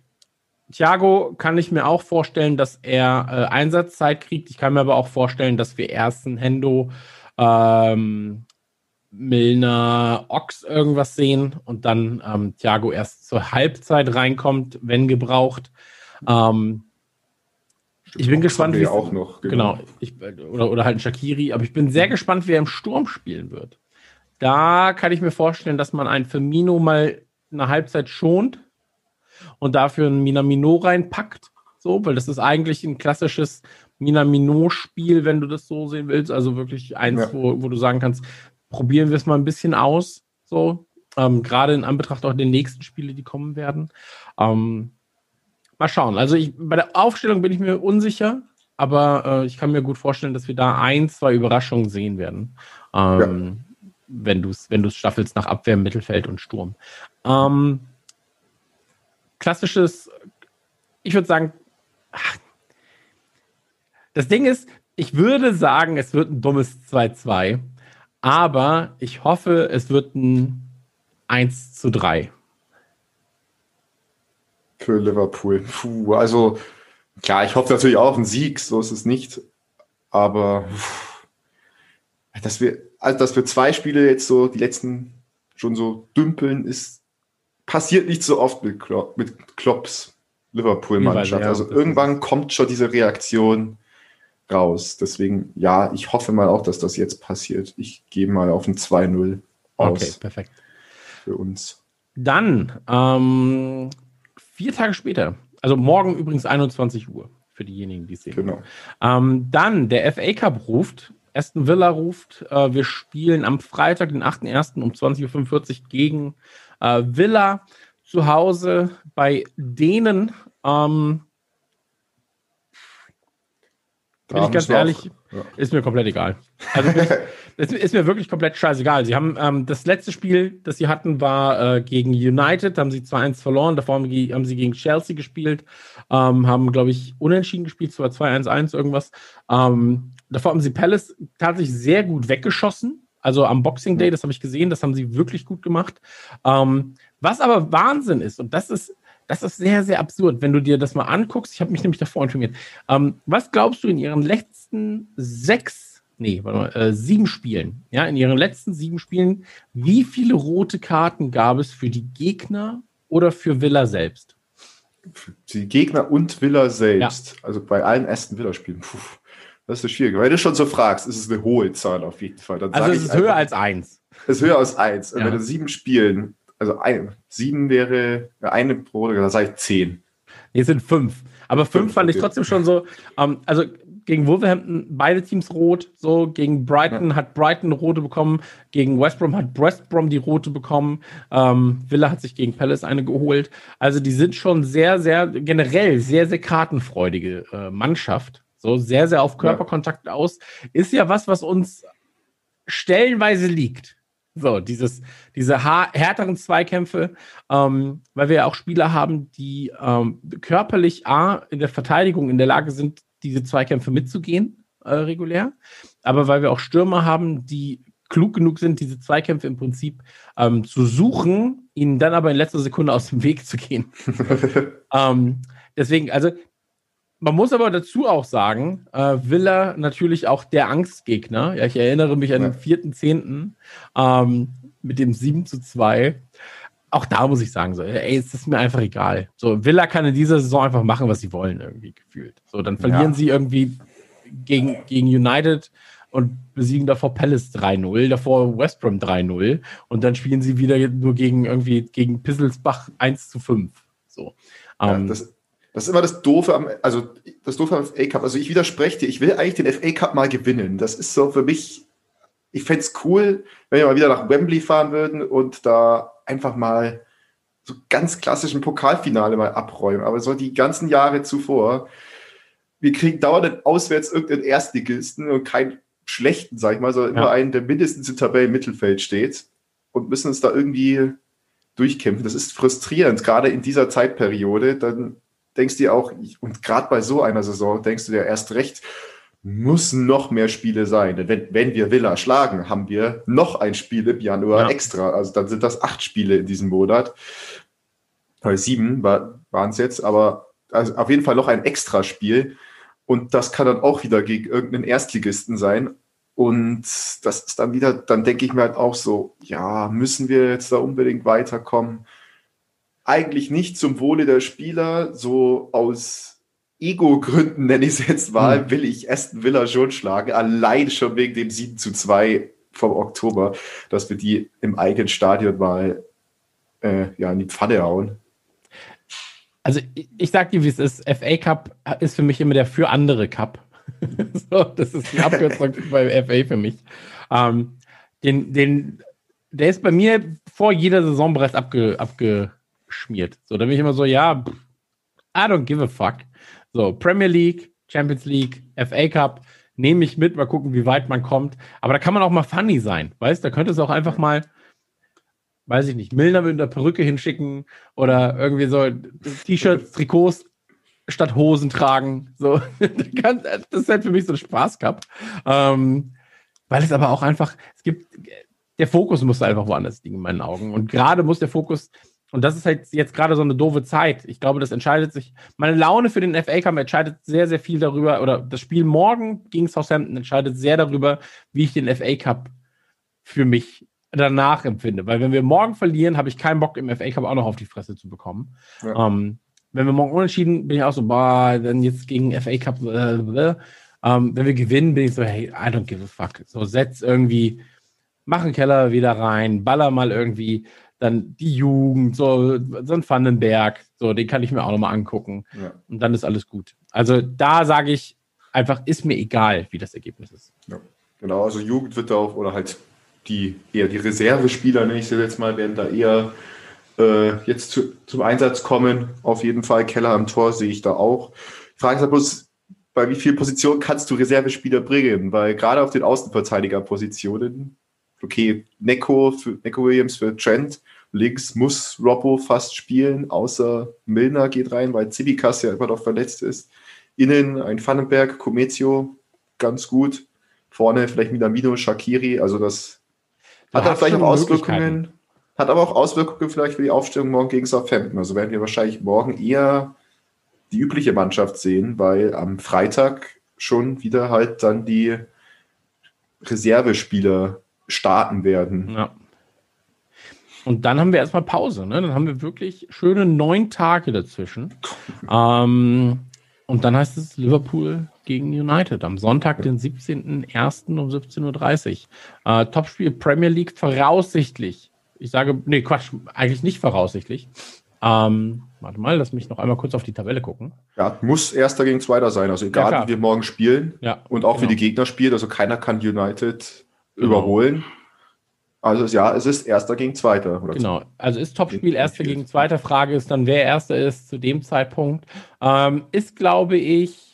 Thiago kann ich mir auch vorstellen, dass er Einsatzzeit kriegt. Ich kann mir aber auch vorstellen, dass wir erst ein Hendo, Milner, Ochs irgendwas sehen und dann Thiago erst zur Halbzeit reinkommt, wenn gebraucht. Stimmt, ich bin gespannt, wie auch noch. Genau. Oder halt ein Shaqiri. Aber ich bin sehr gespannt, wie er im Sturm spielen wird. Da kann ich mir vorstellen, dass man einen Firmino mal eine Halbzeit schont und dafür einen Minamino reinpackt. So, weil das ist eigentlich ein klassisches Minamino-Spiel, wenn du das so sehen willst. Also wirklich eins, wo du sagen kannst, probieren wir es mal ein bisschen aus. So, gerade in Anbetracht auch der nächsten Spiele, die kommen werden. Mal schauen. Also bei der Aufstellung bin ich mir unsicher, aber ich kann mir gut vorstellen, dass wir da 1-2 Überraschungen sehen werden. Wenn du es staffelst nach Abwehr, Mittelfeld und Sturm. Klassisches, ich würde sagen, das Ding ist, ich würde sagen, es wird ein dummes 2-2, aber ich hoffe, es wird ein 1-3. Für Liverpool. Puh, also, klar, ich hoffe natürlich auch einen Sieg, so ist es nicht, aber dass wir 2 Spiele jetzt so, die letzten schon so dümpeln, passiert nicht so oft mit Klopps Liverpool-Mannschaft. Also irgendwann kommt schon diese Reaktion raus. Deswegen, ja, ich hoffe mal auch, dass das jetzt passiert. Ich gehe mal auf ein 2-0 aus. Okay, perfekt. Für uns. Dann, 4 Tage später, also morgen übrigens 21 Uhr, für diejenigen, die es sehen. Genau. Dann, der FA Cup ruft, Aston Villa ruft, wir spielen am Freitag, den 8.1. um 20.45 Uhr gegen Villa zu Hause bei denen. Bin ich ganz ehrlich, Ja. Ist mir komplett egal. Also ist mir wirklich komplett scheißegal. Sie haben das letzte Spiel, das sie hatten, war gegen United, haben sie 2-1 verloren. Davor haben sie gegen Chelsea gespielt, haben, glaube ich, unentschieden gespielt, zwar 2-1-1 irgendwas. Davor haben sie Palace tatsächlich sehr gut weggeschossen. Also am Boxing Day, das habe ich gesehen, das haben sie wirklich gut gemacht. Was aber Wahnsinn ist, und das ist sehr, sehr absurd, wenn du dir das mal anguckst. Ich habe mich nämlich davor informiert. Was glaubst du in ihren letzten 7 Spielen? Ja, in ihren letzten 7 Spielen, wie viele rote Karten gab es für die Gegner oder für Villa selbst? Für die Gegner und Villa selbst. Ja. Also bei allen Aston Villa-Spielen. Puh. Das ist so schwierig. Wenn du schon so fragst, ist es eine hohe Zahl auf jeden Fall. Dann also es ist höher als 1. Es ist höher als 1. Und ja. Wenn du 7 Spielen, also 7 wäre eine pro, dann sage ich 10. Nee, es sind 5. Aber 5 fand ich trotzdem schon so, also gegen Wolverhampton beide Teams rot, so gegen Brighton hat Brighton rote bekommen, gegen West Brom hat West Brom die rote bekommen, Villa hat sich gegen Palace eine geholt. Also die sind schon sehr, sehr, generell sehr, sehr kartenfreudige Mannschaft. So sehr, sehr auf Körperkontakt aus, ist ja was uns stellenweise liegt. So, diese härteren Zweikämpfe, weil wir ja auch Spieler haben, die körperlich in der Verteidigung in der Lage sind, diese Zweikämpfe mitzugehen, regulär. Aber weil wir auch Stürmer haben, die klug genug sind, diese Zweikämpfe im Prinzip zu suchen, ihnen dann aber in letzter Sekunde aus dem Weg zu gehen. Deswegen, also man muss aber dazu auch sagen, Villa natürlich auch der Angstgegner. Ja, ich erinnere mich an den 4.10. Mit dem 7:2. Auch da muss ich sagen, so, ey, es ist mir einfach egal. So, Villa kann in dieser Saison einfach machen, was sie wollen, irgendwie gefühlt. So, dann verlieren sie irgendwie gegen United und besiegen davor Palace 3-0, davor West Brom 3-0 und dann spielen sie wieder nur gegen Pisselsbach 1-5. So. Das ist immer das Doofe am FA Cup. Also ich widerspreche dir, ich will eigentlich den FA Cup mal gewinnen. Das ist so für mich, ich fände es cool, wenn wir mal wieder nach Wembley fahren würden und da einfach mal so ganz klassischen Pokalfinale mal abräumen. Aber so die ganzen Jahre zuvor, wir kriegen dauernd auswärts irgendeinen Erstligisten und keinen schlechten, sag ich mal, sondern immer einen, der mindestens im Tabellenmittelfeld steht und müssen uns da irgendwie durchkämpfen. Das ist frustrierend, gerade in dieser Zeitperiode, dann denkst du dir auch, und gerade bei so einer Saison, denkst du dir erst recht, müssen noch mehr Spiele sein. Denn wenn wir Villa schlagen, haben wir noch ein Spiel im Januar extra. Also dann sind das 8 Spiele in diesem Monat. 7 waren es jetzt, aber also auf jeden Fall noch ein Extraspiel. Und das kann dann auch wieder gegen irgendeinen Erstligisten sein. Und das ist dann wieder, dann denke ich mir halt auch so, ja, müssen wir jetzt da unbedingt weiterkommen? Eigentlich nicht zum Wohle der Spieler, so aus Ego-Gründen nenne ich es jetzt mal, will ich Aston Villa schon schlagen, allein schon wegen dem 7:2 vom Oktober, dass wir die im eigenen Stadion mal in die Pfanne hauen. Also ich sag dir, wie es ist, FA Cup ist für mich immer der für andere Cup. So, das ist die Abkürzung beim FA für mich. Der ist bei mir vor jeder Saison bereits abgeschmiert. So, da bin ich immer so, ja, I don't give a fuck. So, Premier League, Champions League, FA Cup, nehme ich mit, mal gucken, wie weit man kommt. Aber da kann man auch mal funny sein, weißt? Da könnte es auch einfach mal, weiß ich nicht, Milner mit einer Perücke hinschicken oder irgendwie so T-Shirts, Trikots statt Hosen tragen. So, das ist halt für mich so ein Spaß-Cup. Weil es aber auch einfach, der Fokus muss einfach woanders liegen in meinen Augen. Und gerade muss der Fokus, und das ist halt jetzt gerade so eine doofe Zeit. Ich glaube, das entscheidet sich. Meine Laune für den FA Cup entscheidet sehr, sehr viel darüber, oder das Spiel morgen gegen Southampton entscheidet sehr darüber, wie ich den FA Cup für mich danach empfinde. Weil wenn wir morgen verlieren, habe ich keinen Bock, im FA Cup auch noch auf die Fresse zu bekommen. Ja. Wenn wir morgen unentschieden, bin ich auch so, dann jetzt gegen FA Cup. Wenn wir gewinnen, bin ich so, hey, I don't give a fuck. So, setz irgendwie, mach einen Keller wieder rein, baller mal irgendwie. Dann die Jugend, so ein Vandenberg, so, den kann ich mir auch nochmal angucken. Ja. Und dann ist alles gut. Also da sage ich einfach, ist mir egal, wie das Ergebnis ist. Ja. Genau, also Jugend wird da auch, oder halt die Reservespieler, nenne ich sie jetzt mal, werden da eher jetzt zum Einsatz kommen. Auf jeden Fall Keller am Tor sehe ich da auch. Die Frage ist halt bloß, bei wie vielen Positionen kannst du Reservespieler bringen? Weil gerade auf den Außenverteidigerpositionen, okay, Neko Williams für Trent, links muss Robbo fast spielen, außer Milner geht rein, weil Zibikas ja immer noch verletzt ist. Innen ein Vandenberg, Comezio, ganz gut. Vorne vielleicht Minamino, Shaqiri, also das hat dann vielleicht auch Auswirkungen. Hat aber auch Auswirkungen vielleicht für die Aufstellung morgen gegen Southampton. Also werden wir wahrscheinlich morgen eher die übliche Mannschaft sehen, weil am Freitag schon wieder halt dann die Reservespieler starten werden. Ja. Und dann haben wir erstmal Pause, ne? Dann haben wir wirklich schöne 9 Tage dazwischen. Und dann heißt es Liverpool gegen United am Sonntag, den 17.01. um 17.30 Uhr. Topspiel Premier League voraussichtlich. Ich sage, nee, Quatsch, eigentlich nicht voraussichtlich. Warte mal, lass mich noch einmal kurz auf die Tabelle gucken. Ja, muss Erster gegen Zweiter sein. Also egal, ja, wie wir morgen spielen, ja, und auch wie die Gegner spielen. Also keiner kann United überholen. Also ja, es ist Erster gegen Zweiter. Oder genau, also ist Topspiel Erster gegen Zweiter. Frage ist dann, wer Erster ist zu dem Zeitpunkt. Ist, glaube ich,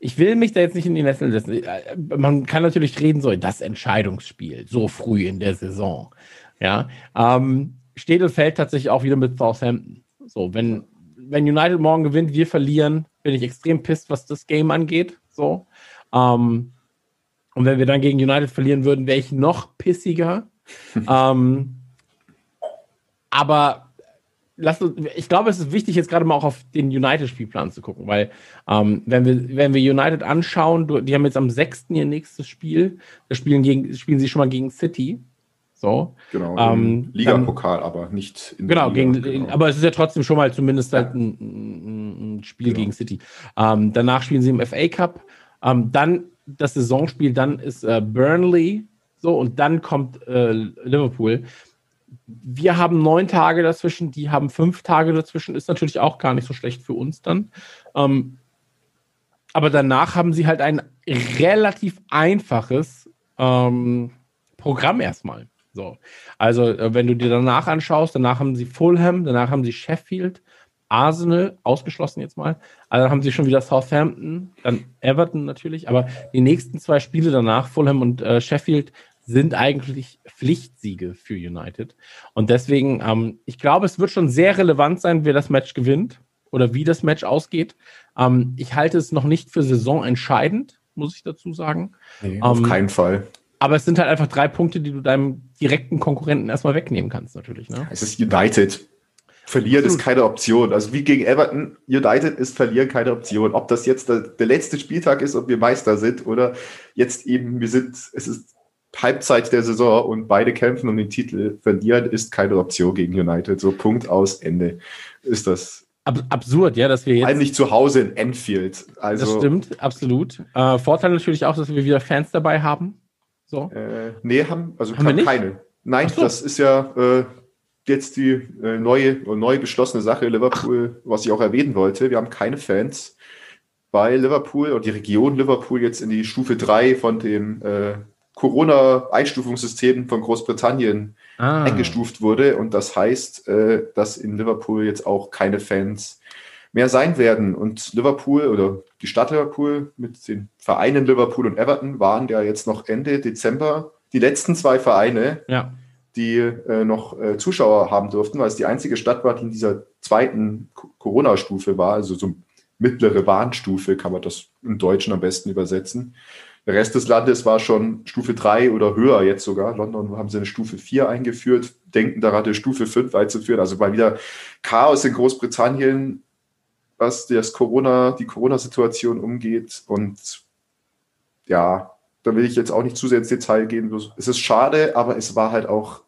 ich will mich da jetzt nicht in die Nesseln setzen. Man kann natürlich reden, so das Entscheidungsspiel, so früh in der Saison. Ja, steht und fällt tatsächlich auch wieder mit Southampton. So, wenn United morgen gewinnt, wir verlieren, bin ich extrem pisst, was das Game angeht. So. Und wenn wir dann gegen United verlieren würden, wäre ich noch pissiger. Aber ich glaube, es ist wichtig, jetzt gerade mal auch auf den United-Spielplan zu gucken, weil wenn wir United anschauen, die haben jetzt am 6. ihr nächstes Spiel, da spielen sie schon mal gegen City. So. Genau, Ligapokal, aber nicht in der Liga. Genau, aber es ist ja trotzdem schon mal zumindest halt ein Spiel gegen City. Danach spielen sie im FA Cup. Dann das Saisonspiel, dann ist Burnley, so, und dann kommt Liverpool. Wir haben 9 Tage dazwischen, die haben 5 Tage dazwischen, ist natürlich auch gar nicht so schlecht für uns dann. Aber danach haben sie halt ein relativ einfaches Programm erstmal. So. Also, wenn du dir danach anschaust, danach haben sie Fulham, danach haben sie Sheffield, Arsenal, ausgeschlossen jetzt mal. Also dann haben sie schon wieder Southampton, dann Everton natürlich, aber die nächsten 2 Spiele danach, Fulham und Sheffield, sind eigentlich Pflichtsiege für United. Und deswegen, ich glaube, es wird schon sehr relevant sein, wer das Match gewinnt oder wie das Match ausgeht. Ich halte es noch nicht für saisonentscheidend, muss ich dazu sagen. Nee, auf keinen Fall. Aber es sind halt einfach 3 Punkte, die du deinem direkten Konkurrenten erstmal wegnehmen kannst, natürlich. Ne? Es ist United. Verlieren ist keine Option. Also wie gegen Everton, United ist Verlieren keine Option. Ob das jetzt der letzte Spieltag ist und wir Meister sind oder jetzt eben, es ist Halbzeit der Saison und beide kämpfen um den Titel. Verlieren ist keine Option gegen United. So, Punkt, aus, Ende. Ist das absurd, ja, dass wir jetzt... Eigentlich zu Hause in Anfield. Also, das stimmt, absolut. Vorteil natürlich auch, dass wir wieder Fans dabei haben. So. Haben wir keine. Nein, so. Das ist ja... jetzt die neu beschlossene Sache Liverpool, was ich auch erwähnen wollte. Wir haben keine Fans, weil Liverpool und die Region Liverpool jetzt in die Stufe 3 von dem Corona-Einstufungssystem von Großbritannien eingestuft wurde. Und das heißt, dass in Liverpool jetzt auch keine Fans mehr sein werden. Und Liverpool oder die Stadt Liverpool mit den Vereinen Liverpool und Everton waren ja jetzt noch Ende Dezember die letzten 2 Vereine, die noch Zuschauer haben durften, weil es die einzige Stadt war, die in dieser 2. Corona-Stufe war, also so mittlere Warnstufe, kann man das im Deutschen am besten übersetzen. Der Rest des Landes war schon Stufe 3 oder höher jetzt sogar. London haben sie eine Stufe 4 eingeführt, denken daran, eine Stufe 5 einzuführen. Also mal wieder Chaos in Großbritannien, was die Corona-Situation umgeht. Und ja, da will ich jetzt auch nicht zu sehr ins Detail gehen. Es ist schade, aber es war halt auch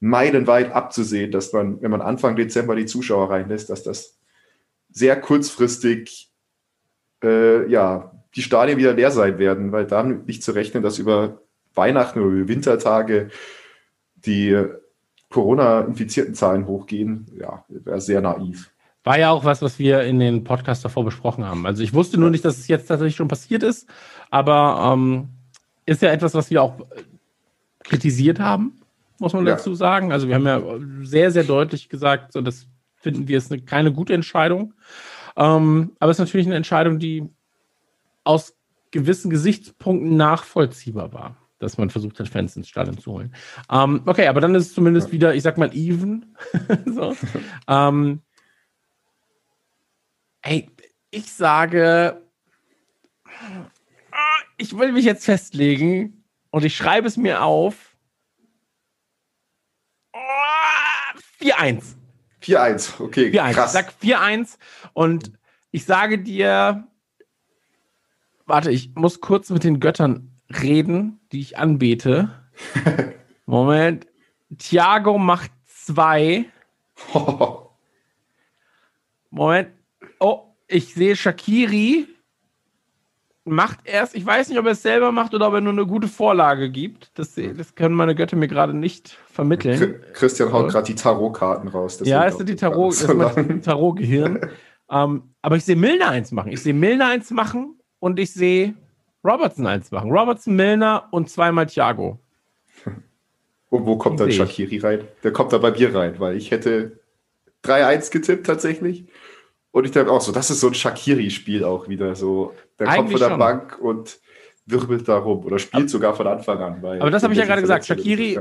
meilenweit abzusehen, dass man, wenn man Anfang Dezember die Zuschauer reinlässt, dass das sehr kurzfristig die Stadien wieder leer sein werden, weil damit nicht zu rechnen, dass über Weihnachten oder über Wintertage die Corona-infizierten Zahlen hochgehen. Ja, wäre sehr naiv. War ja auch was wir in den Podcasts davor besprochen haben. Also ich wusste nur nicht, dass es jetzt tatsächlich schon passiert ist, aber ist ja etwas, was wir auch kritisiert haben, muss man dazu sagen. Also wir haben ja sehr, sehr deutlich gesagt, so, das finden wir es keine gute Entscheidung. Aber es ist natürlich eine Entscheidung, die aus gewissen Gesichtspunkten nachvollziehbar war, dass man versucht hat, Fans ins Stadion zu holen. Okay, aber dann ist es zumindest wieder, ich sag mal, even. So. Ey, ich sage, ich will mich jetzt festlegen und ich schreibe es mir auf. 4-1. 4-1, okay, 4-1. Krass. Ich sag 4-1 und ich sage dir, warte, ich muss kurz mit den Göttern reden, die ich anbete. Moment. Thiago macht 2. Moment. Oh, ich sehe Shaqiri macht erst, ich weiß nicht, ob er es selber macht oder ob er nur eine gute Vorlage gibt. Das können meine Götter mir gerade nicht vermitteln. Christian haut gerade die Tarotkarten raus. Ja, das sind die Tarot, so das ist mein Tarotgehirn. Aber ich sehe Milner 1 machen. Ich sehe Milner 1 machen und ich sehe Robertson 1 machen. Robertson, Milner und 2-mal Thiago. Und wo kommt dann Shaqiri rein? Der kommt da bei mir rein, weil ich hätte 3-1 getippt tatsächlich. Und ich dachte auch so, das ist so ein Shaqiri-Spiel auch wieder. So, der kommt von der Bank und wirbelt da rum oder spielt sogar von Anfang an. Weil aber das habe ich ja gerade gesagt. Shaqiri,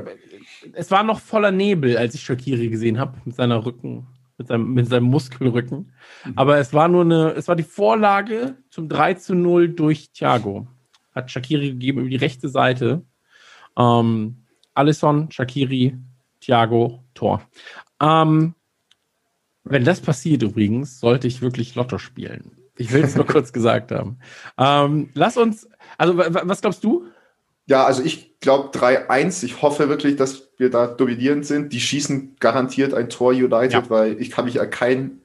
es war noch voller Nebel, als ich Shaqiri gesehen habe mit seinem Muskelrücken. Mhm. Aber es war die Vorlage zum 3-0 durch Thiago. Hat Shaqiri gegeben über die rechte Seite. Alisson, Shaqiri, Thiago, Tor. Wenn das passiert übrigens, sollte ich wirklich Lotto spielen. Ich will es nur kurz gesagt haben. Was glaubst du? Ja, also ich glaube 3-1. Ich hoffe wirklich, dass wir da dominierend sind. Die schießen garantiert ein Tor United, ja, weil ich kann mich an kein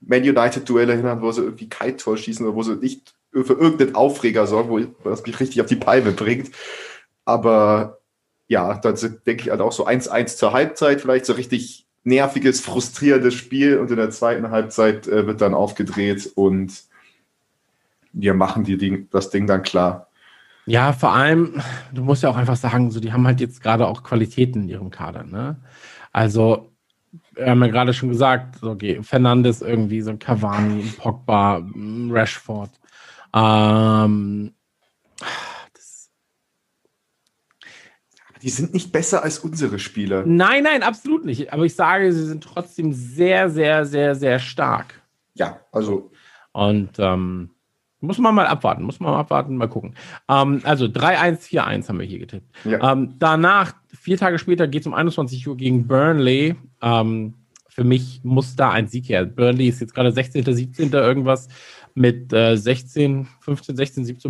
Man-United-Duell erinnern, wo sie irgendwie kein Tor schießen oder wo sie nicht für irgendeinen Aufreger sorgen, was mich richtig auf die Palme bringt. Aber ja, dann denke ich halt auch so 1-1 zur Halbzeit vielleicht so richtig nerviges, frustrierendes Spiel und in der zweiten Halbzeit wird dann aufgedreht und wir machen das Ding dann klar. Ja, vor allem, du musst ja auch einfach sagen, so, die haben halt jetzt gerade auch Qualitäten in ihrem Kader, ne? Also, wir haben ja gerade schon gesagt, so, okay, Fernandes irgendwie, so Cavani, Pogba, Rashford. Die sind nicht besser als unsere Spieler. Nein, absolut nicht. Aber ich sage, sie sind trotzdem sehr, sehr, sehr, sehr stark. Ja, also. Und muss man mal abwarten, mal gucken. 3-1, 4-1 haben wir hier getippt. Ja. Danach, 4 Tage später, geht es um 21 Uhr gegen Burnley. Für mich muss da ein Sieg her. Burnley ist jetzt gerade 16., 17. irgendwas mit 17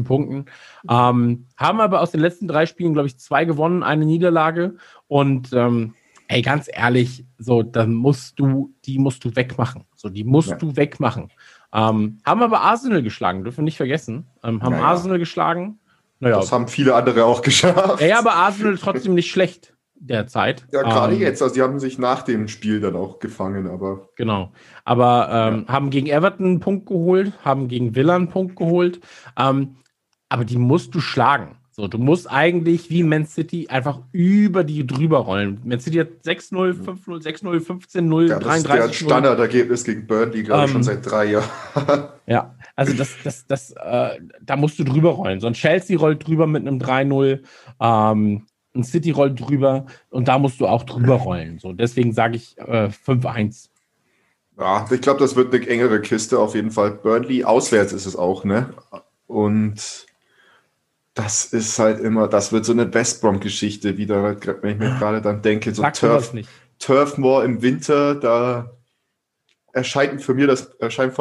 Punkten. Haben aber aus den letzten 3 Spielen, glaube ich, 2 gewonnen, 1 Niederlage. Und ganz ehrlich, so, dann musst du wegmachen. So, die musst du wegmachen. Haben aber Arsenal geschlagen, dürfen wir nicht vergessen. Arsenal geschlagen. Naja, das haben viele andere auch geschafft. Ja, aber Arsenal trotzdem nicht schlecht derzeit. Ja, gerade jetzt. Also die haben sich nach dem Spiel dann auch gefangen, aber... Genau. Aber haben gegen Everton einen Punkt geholt, haben gegen Villa einen Punkt geholt. Aber die musst du schlagen. So, du musst eigentlich wie Man City einfach über die drüber rollen. Man City hat 6-0, 5-0, 6-0, 15-0, ja, 33-0. Das ist der Standardergebnis gegen Burnley, glaube ich, schon seit 3 Jahren. Ja, also das da musst du drüber rollen. So ein Chelsea rollt drüber mit einem 3-0, ein City rollt drüber und da musst du auch drüber rollen. So, deswegen sage ich 5-1. Ja, ich glaube, das wird eine engere Kiste auf jeden Fall. Burnley, auswärts ist es auch, ne? Und das ist halt immer, das wird so eine West Brom-Geschichte wieder, wenn ich mir gerade dann denke, so Turf Moor im Winter, da erscheint vor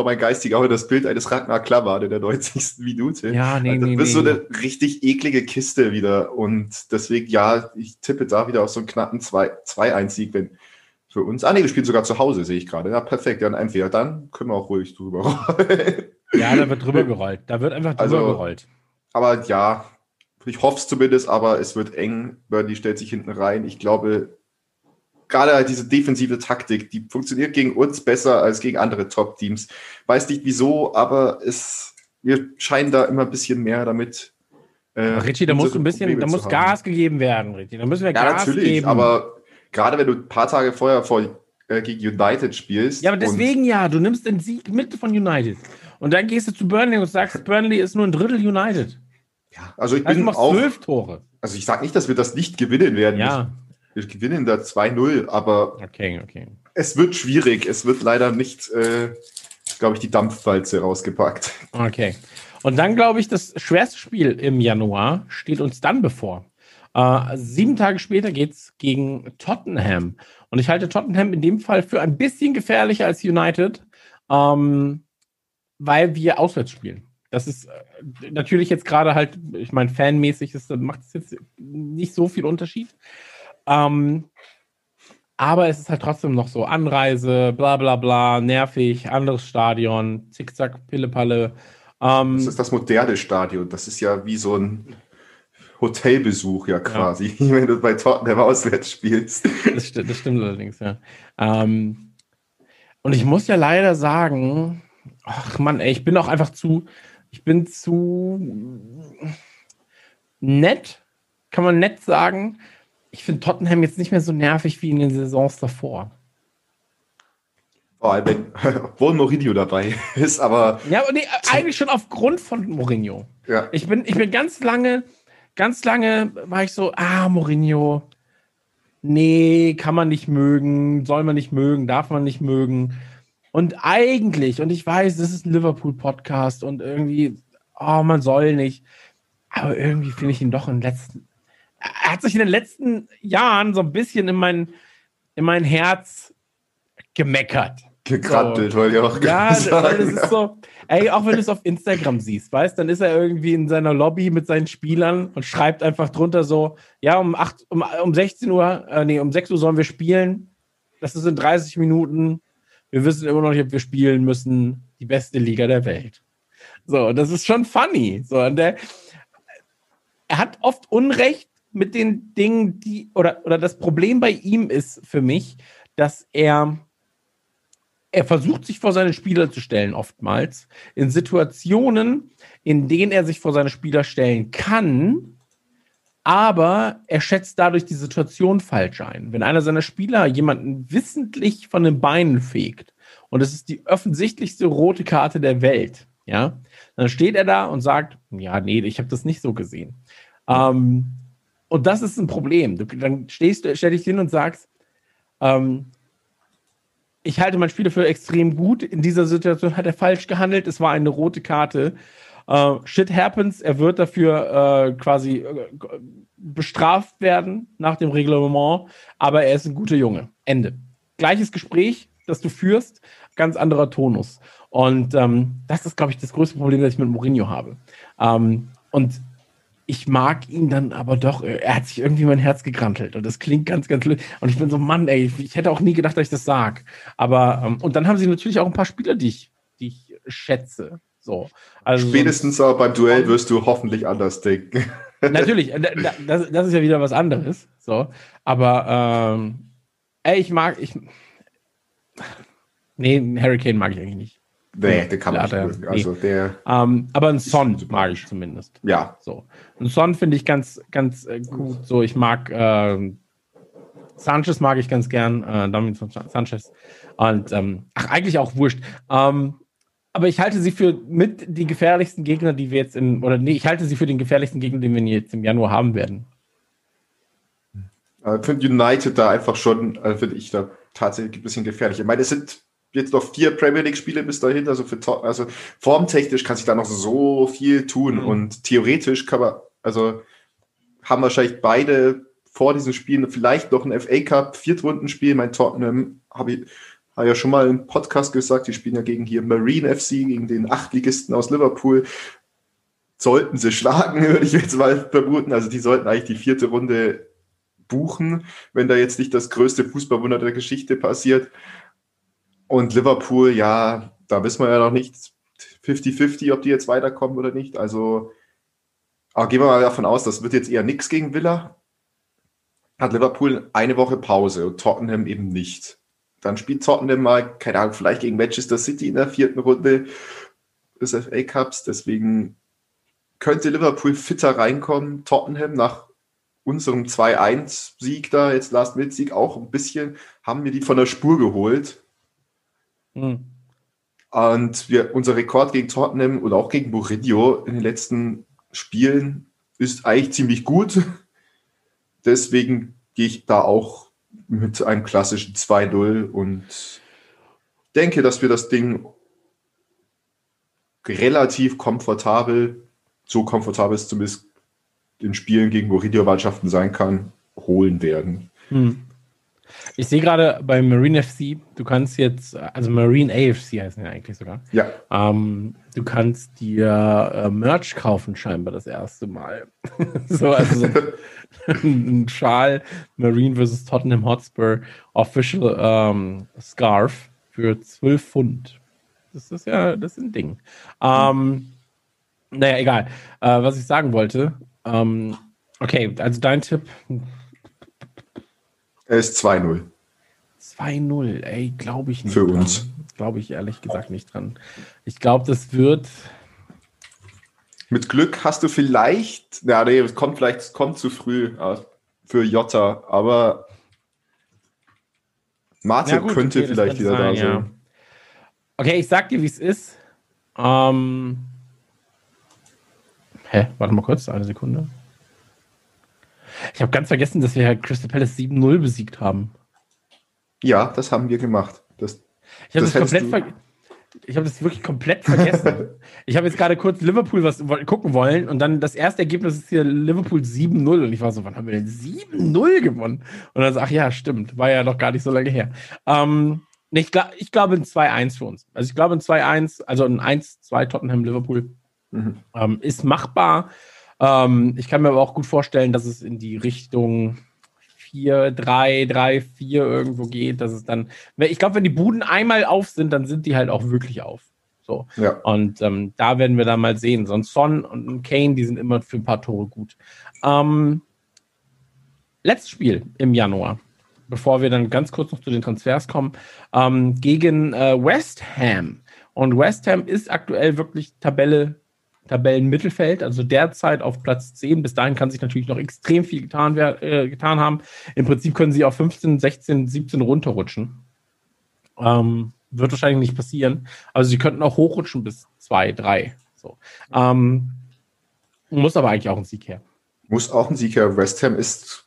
meinem geistigen Auge das Bild eines Ragnar Klavan in der 90. Minute. Ja, das ist so eine richtig eklige Kiste wieder. Und deswegen, ja, ich tippe da wieder auf so einen knappen 2-1-Sieg, wenn für uns. Wir spielen sogar zu Hause, sehe ich gerade. Ja, perfekt. Dann können wir auch ruhig drüber rollen. Ja, da wird drüber gerollt. Da wird einfach drüber gerollt. Aber ja, ich hoffe es zumindest, aber es wird eng. Burnley stellt sich hinten rein. Ich glaube, gerade halt diese defensive Taktik, die funktioniert gegen uns besser als gegen andere Top-Teams. Weiß nicht wieso, aber wir scheinen da immer ein bisschen mehr damit. Richie, da muss Gas gegeben werden, Richie. Da müssen wir Gas geben. Natürlich, aber gerade wenn du ein paar Tage vorher vor gegen United spielst. Ja, aber deswegen ja, du nimmst den Sieg mit von United. Und dann gehst du zu Burnley und sagst, Burnley ist nur ein Drittel United. Ja, also ich bin auch 12 Tore. Also ich sage nicht, dass wir das nicht gewinnen werden. Ja. Wir gewinnen da 2-0, aber okay. Es wird schwierig. Es wird leider nicht, glaube ich, die Dampfwalze rausgepackt. Okay. Und dann, glaube ich, das schwerste Spiel im Januar steht uns dann bevor. 7 Tage später geht es gegen Tottenham. Und ich halte Tottenham in dem Fall für ein bisschen gefährlicher als United, weil wir auswärts spielen. Das ist natürlich jetzt gerade halt, ich meine, fanmäßig macht es jetzt nicht so viel Unterschied. Aber es ist halt trotzdem noch so Anreise, bla bla bla, nervig, anderes Stadion, Zickzack, Pillepalle. Das ist das moderne Stadion. Das ist ja wie so ein Hotelbesuch ja quasi, ja. Wenn du bei Tottenham auswärts spielst. Das stimmt allerdings, ja. Und ich muss ja leider sagen, ach Mann, ey, ich bin auch einfach zu nett, kann man nett sagen. Ich finde Tottenham jetzt nicht mehr so nervig wie in den Saisons davor. Oh, obwohl Mourinho dabei ist, aber... Ja, nee, eigentlich schon aufgrund von Mourinho. Ja. Ich bin ganz lange war ich so, Mourinho, nee, kann man nicht mögen, soll man nicht mögen, darf man nicht mögen. Und ich weiß, das ist ein Liverpool-Podcast und irgendwie, man soll nicht. Aber irgendwie finde ich ihn doch er hat sich in den letzten Jahren so ein bisschen in mein Herz gemeckert. Gekrattelt, so. Wollte ich auch sagen. Weil das ist so, ey, auch wenn du es auf Instagram siehst, weißt, dann ist er irgendwie in seiner Lobby mit seinen Spielern und schreibt einfach drunter so, ja, um 16 Uhr, um 6 Uhr sollen wir spielen. Das ist in 30 Minuten. Wir wissen immer noch nicht, ob wir spielen müssen. Die beste Liga der Welt. So, das ist schon funny. So, und er hat oft Unrecht mit den Dingen, oder das Problem bei ihm ist für mich, dass er versucht, sich vor seine Spieler zu stellen, oftmals, in Situationen, in denen er sich vor seine Spieler stellen kann, aber er schätzt dadurch die Situation falsch ein. Wenn einer seiner Spieler jemanden wissentlich von den Beinen fegt, und es ist die offensichtlichste rote Karte der Welt, ja, dann steht er da und sagt, ja, nee, ich habe das nicht so gesehen. Und das ist ein Problem. Dann stell dich hin und sagst, ich halte mein Spiel dafür extrem gut. In dieser Situation hat er falsch gehandelt. Es war eine rote Karte. Shit happens. Er wird dafür quasi bestraft werden nach dem Reglement. Aber er ist ein guter Junge. Ende. Gleiches Gespräch, das du führst. Ganz anderer Tonus. Und das ist, glaube ich, das größte Problem, das ich mit Mourinho habe. Und ich mag ihn dann aber doch, er hat sich irgendwie mein Herz gekrantelt und das klingt ganz, ganz blöd. Und ich bin so, Mann, ey, ich hätte auch nie gedacht, dass ich das sag. Aber, und dann haben sie natürlich auch ein paar Spieler, die ich schätze. So. Also spätestens aber beim Duell wirst du hoffentlich anders denken. Natürlich, das ist ja wieder was anderes. So. Aber, Harry Kane mag ich eigentlich nicht. Nee, den kann man nicht. Also der aber ein Son mag ich zumindest. Ja. So. Ein Son finde ich ganz, ganz gut. So, ich mag Sanchez mag ich ganz gern. Damit von Sanchez. Und eigentlich auch wurscht. Aber ich halte sie für die gefährlichsten Gegner, die wir jetzt ich halte sie für den gefährlichsten Gegner, den wir jetzt im Januar haben werden. Ich finde United da einfach schon, finde ich da tatsächlich ein bisschen gefährlich. Ich meine, es sind jetzt noch 4 Premier League-Spiele bis dahin, also formtechnisch kann sich da noch so viel tun und theoretisch haben wahrscheinlich beide vor diesen Spielen vielleicht noch ein FA Cup Viertrundenspiel. Mein Tottenham habe ja schon mal im Podcast gesagt, die spielen ja gegen hier Marine FC, gegen den Achtligisten aus Liverpool. Sollten sie schlagen, würde ich jetzt mal vermuten. Also die sollten eigentlich die 4. Runde buchen, wenn da jetzt nicht das größte Fußballwunder der Geschichte passiert. Und Liverpool, ja, da wissen wir ja noch nicht 50-50, ob die jetzt weiterkommen oder nicht. Also, aber gehen wir mal davon aus, das wird jetzt eher nichts gegen Villa. Hat Liverpool eine Woche Pause und Tottenham eben nicht. Dann spielt Tottenham mal, keine Ahnung, vielleicht gegen Manchester City in der 4. Runde des FA Cups. Deswegen könnte Liverpool fitter reinkommen. Tottenham nach unserem 2-1-Sieg da, jetzt Last-Minute-Sieg, auch ein bisschen, haben wir die von der Spur geholt. Mhm. Und unser Rekord gegen Tottenham oder auch gegen Mourinho in den letzten Spielen ist eigentlich ziemlich gut. Deswegen gehe ich da auch mit einem klassischen 2-0 und denke, dass wir das Ding relativ komfortabel, so komfortabel es zumindest in Spielen gegen Mourinho-Mannschaften sein kann, holen werden. Hm. Ich sehe gerade bei Marine FC, du kannst jetzt, also Marine AFC heißen ja eigentlich sogar. Ja. Du kannst dir Merch kaufen, scheinbar das erste Mal. Also ein Schal, Marine vs. Tottenham Hotspur Official Scarf für 12 £. Das ist ja, das ist ein Ding. Naja, egal. Was ich sagen wollte, okay, also dein Tipp. Er ist 2-0. 2-0, ey, glaube ich nicht. Für uns. Glaube ich ehrlich gesagt nicht dran. Ich glaube, das wird... Mit Glück hast du vielleicht... Ja, nee, es kommt zu früh für Jota, aber Matip könnte okay, vielleicht wieder sein, da sein. Ja. Okay, ich sag dir, wie es ist. Warte mal kurz, eine Sekunde. Ich habe ganz vergessen, dass wir Crystal Palace 7-0 besiegt haben. Ja, das haben wir gemacht. Ich habe das wirklich komplett vergessen. Ich habe jetzt gerade kurz Liverpool was gucken wollen und dann das erste Ergebnis ist hier Liverpool 7-0 und ich war so, wann haben wir denn 7-0 gewonnen? Und dann so, ach ja, stimmt, war ja noch gar nicht so lange her. Ich glaube ein 2-1 für uns. Also ich glaube ein 2-1, also ein 1-2 Tottenham-Liverpool ist machbar. Ich kann mir aber auch gut vorstellen, dass es in die Richtung 4-3-3-4 irgendwo geht, dass es dann, ich glaube, wenn die Buden einmal auf sind, dann sind die halt auch wirklich auf. So. Ja. Und da werden wir dann mal sehen. Sonst Son und Kane, die sind immer für ein paar Tore gut. Letztes Spiel im Januar, bevor wir dann ganz kurz noch zu den Transfers kommen, gegen West Ham. Und West Ham ist aktuell wirklich Tabellenmittelfeld, also derzeit auf Platz 10. Bis dahin kann sich natürlich noch extrem viel getan haben. Im Prinzip können sie auf 15, 16, 17 runterrutschen. Wird wahrscheinlich nicht passieren. Also sie könnten auch hochrutschen bis 2, 3. So. Muss aber eigentlich auch ein Sieg her. Muss auch ein Sieg her. West Ham ist,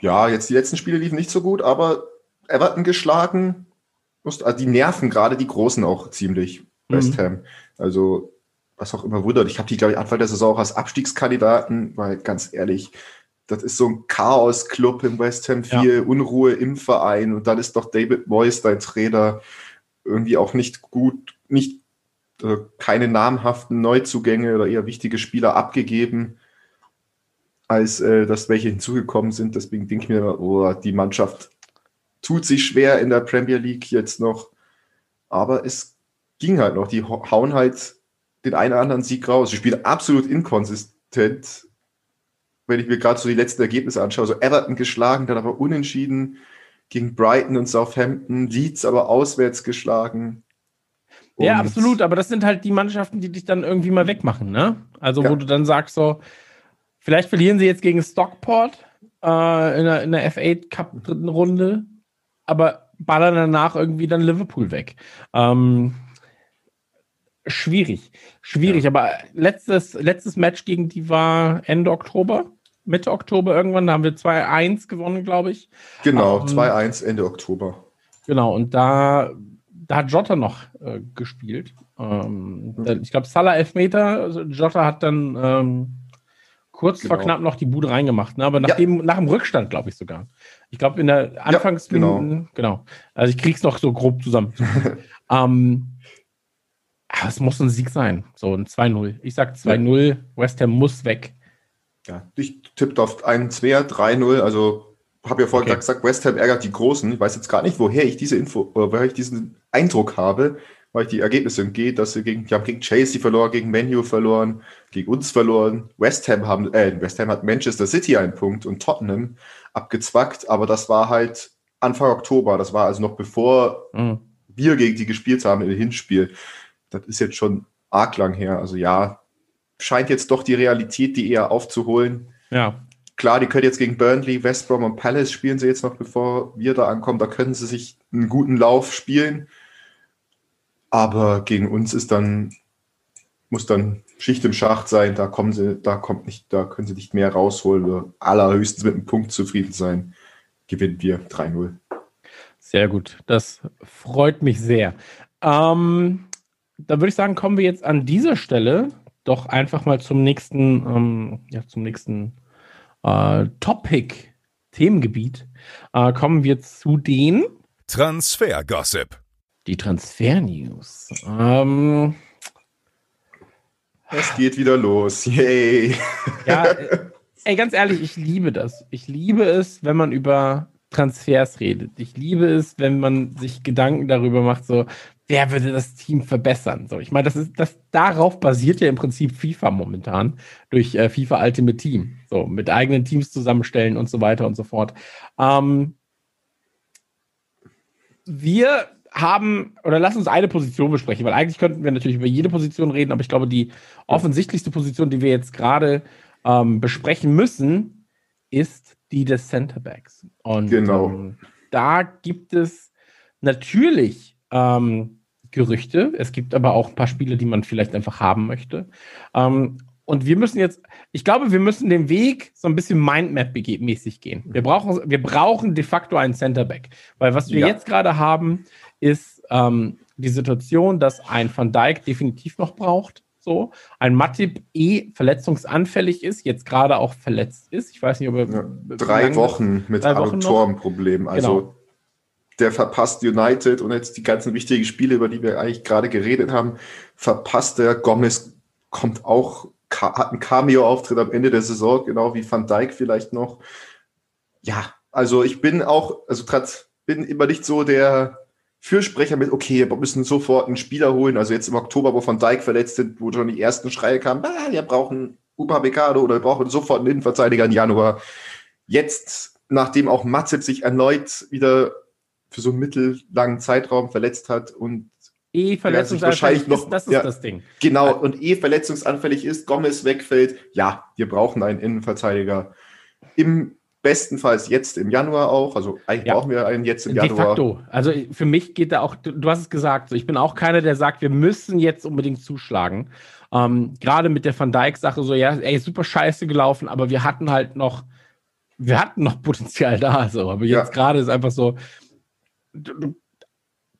ja, jetzt die letzten Spiele liefen nicht so gut, aber Everton geschlagen. Also die nerven gerade die Großen auch ziemlich. West Ham. Also was auch immer wundert. Ich habe die, glaube ich, Anfang der Saison auch als Abstiegskandidaten, weil ganz ehrlich, das ist so ein Chaos-Club im West Ham, viel Unruhe im Verein und dann ist doch David Moyes, dein Trainer, irgendwie auch nicht gut, keine namhaften Neuzugänge oder eher wichtige Spieler abgegeben, als dass welche hinzugekommen sind. Deswegen denke ich mir, die Mannschaft tut sich schwer in der Premier League jetzt noch, aber es ging halt noch. Die hauen halt den einen oder anderen Sieg raus. Sie spielen absolut inkonsistent, wenn ich mir gerade so die letzten Ergebnisse anschaue. So Everton geschlagen, dann aber unentschieden gegen Brighton und Southampton, Leeds aber auswärts geschlagen. Und ja, absolut, aber das sind halt die Mannschaften, die dich dann irgendwie mal wegmachen, ne? Also wo du dann sagst so, vielleicht verlieren sie jetzt gegen Stockport in der FA Cup dritten Runde, aber ballern danach irgendwie dann Liverpool weg. Schwierig, ja. Aber letztes Match gegen die war Mitte Oktober irgendwann, da haben wir 2-1 gewonnen, glaube ich. Genau, 2-1 Ende Oktober. Genau, und da hat Jota noch gespielt. Ich glaube, Salah Elfmeter, also Jota hat dann kurz vor knapp noch die Bude reingemacht, ne? Aber nach dem Rückstand, glaube ich sogar. Ich glaube, in der Anfangsminuten, genau. Also ich krieg's noch so grob zusammen. Aber es muss ein Sieg sein. So ein 2-0. Ich sag 2-0. Ja. West Ham muss weg. Ja, ich tippe auf 1-2, 3-0. Also habe ja vorhin gesagt, West Ham ärgert die Großen. Ich weiß jetzt gar nicht, woher ich diesen Eindruck habe, weil ich die Ergebnisse entgehe, dass sie gegen Chelsea verloren, gegen Man U verloren, gegen uns verloren. West Ham hat Manchester City einen Punkt und Tottenham abgezwackt, aber das war halt Anfang Oktober. Das war also noch bevor wir gegen die gespielt haben im Hinspiel. Das ist jetzt schon arg lang her. Also ja, scheint jetzt doch die Realität, die eher aufzuholen. Ja. Klar, die können jetzt gegen Burnley, West Brom und Palace spielen sie jetzt noch, bevor wir da ankommen. Da können sie sich einen guten Lauf spielen. Aber gegen uns ist dann, muss dann Schicht im Schacht sein. Da kommen sie, da können sie nicht mehr rausholen. Wir allerhöchstens mit einem Punkt zufrieden sein. Gewinnen wir 3-0. Sehr gut. Das freut mich sehr. Dann würde ich sagen, kommen wir jetzt an dieser Stelle doch einfach mal zum nächsten, Topic, Themengebiet, kommen wir zu den Transfer-Gossip. Die Transfer-News. Es geht wieder los. Yay. Ja, ganz ehrlich, ich liebe das. Ich liebe es, wenn man über Transfers redet. Ich liebe es, wenn man sich Gedanken darüber macht, so, wer würde das Team verbessern? So, ich meine, darauf basiert ja im Prinzip FIFA momentan, durch FIFA Ultimate Team. So, mit eigenen Teams zusammenstellen und so weiter und so fort. Wir haben, oder lass uns eine Position besprechen, weil eigentlich könnten wir natürlich über jede Position reden, aber ich glaube, die offensichtlichste Position, die wir jetzt gerade besprechen müssen, ist die des Centerbacks. Und genau. Da gibt es natürlich Gerüchte. Es gibt aber auch ein paar Spiele, die man vielleicht einfach haben möchte. Und wir müssen jetzt, ich glaube, wir müssen den Weg so ein bisschen Mindmap-mäßig gehen. Wir brauchen de facto einen Centerback. Weil was wir jetzt gerade haben, ist die Situation, dass ein Van Dijk definitiv noch braucht. So. Ein Matip verletzungsanfällig ist, jetzt gerade auch verletzt ist. Ich weiß nicht, ob er... Ja, 3 Wochen mit Adduktorenproblemen. Also genau. Der verpasst United und jetzt die ganzen wichtigen Spiele, über die wir eigentlich gerade geredet haben, verpasst er. Gomez kommt auch, hat einen Cameo-Auftritt am Ende der Saison, genau wie Van Dijk vielleicht noch. Ja, also ich bin auch, bin immer nicht so der Fürsprecher mit, okay, wir müssen sofort einen Spieler holen. Also jetzt im Oktober, wo Van Dijk verletzt sind, wo schon die ersten Schreie kamen, wir brauchen Upamecano oder wir brauchen sofort einen Innenverteidiger im Januar. Jetzt, nachdem auch Matip sich erneut wieder für so einen mittellangen Zeitraum verletzt hat und verletzungsanfällig ist, das Ding. Genau, und verletzungsanfällig ist, Gomez wegfällt, ja, wir brauchen einen Innenverteidiger. Im bestenfalls jetzt im Januar auch, also eigentlich brauchen wir einen jetzt im Januar. De facto, also für mich geht da auch, du hast es gesagt, ich bin auch keiner, der sagt, wir müssen jetzt unbedingt zuschlagen. Gerade mit der Van Dijk-Sache so, super scheiße gelaufen, aber wir hatten noch Potenzial da, so, aber jetzt gerade ist einfach so,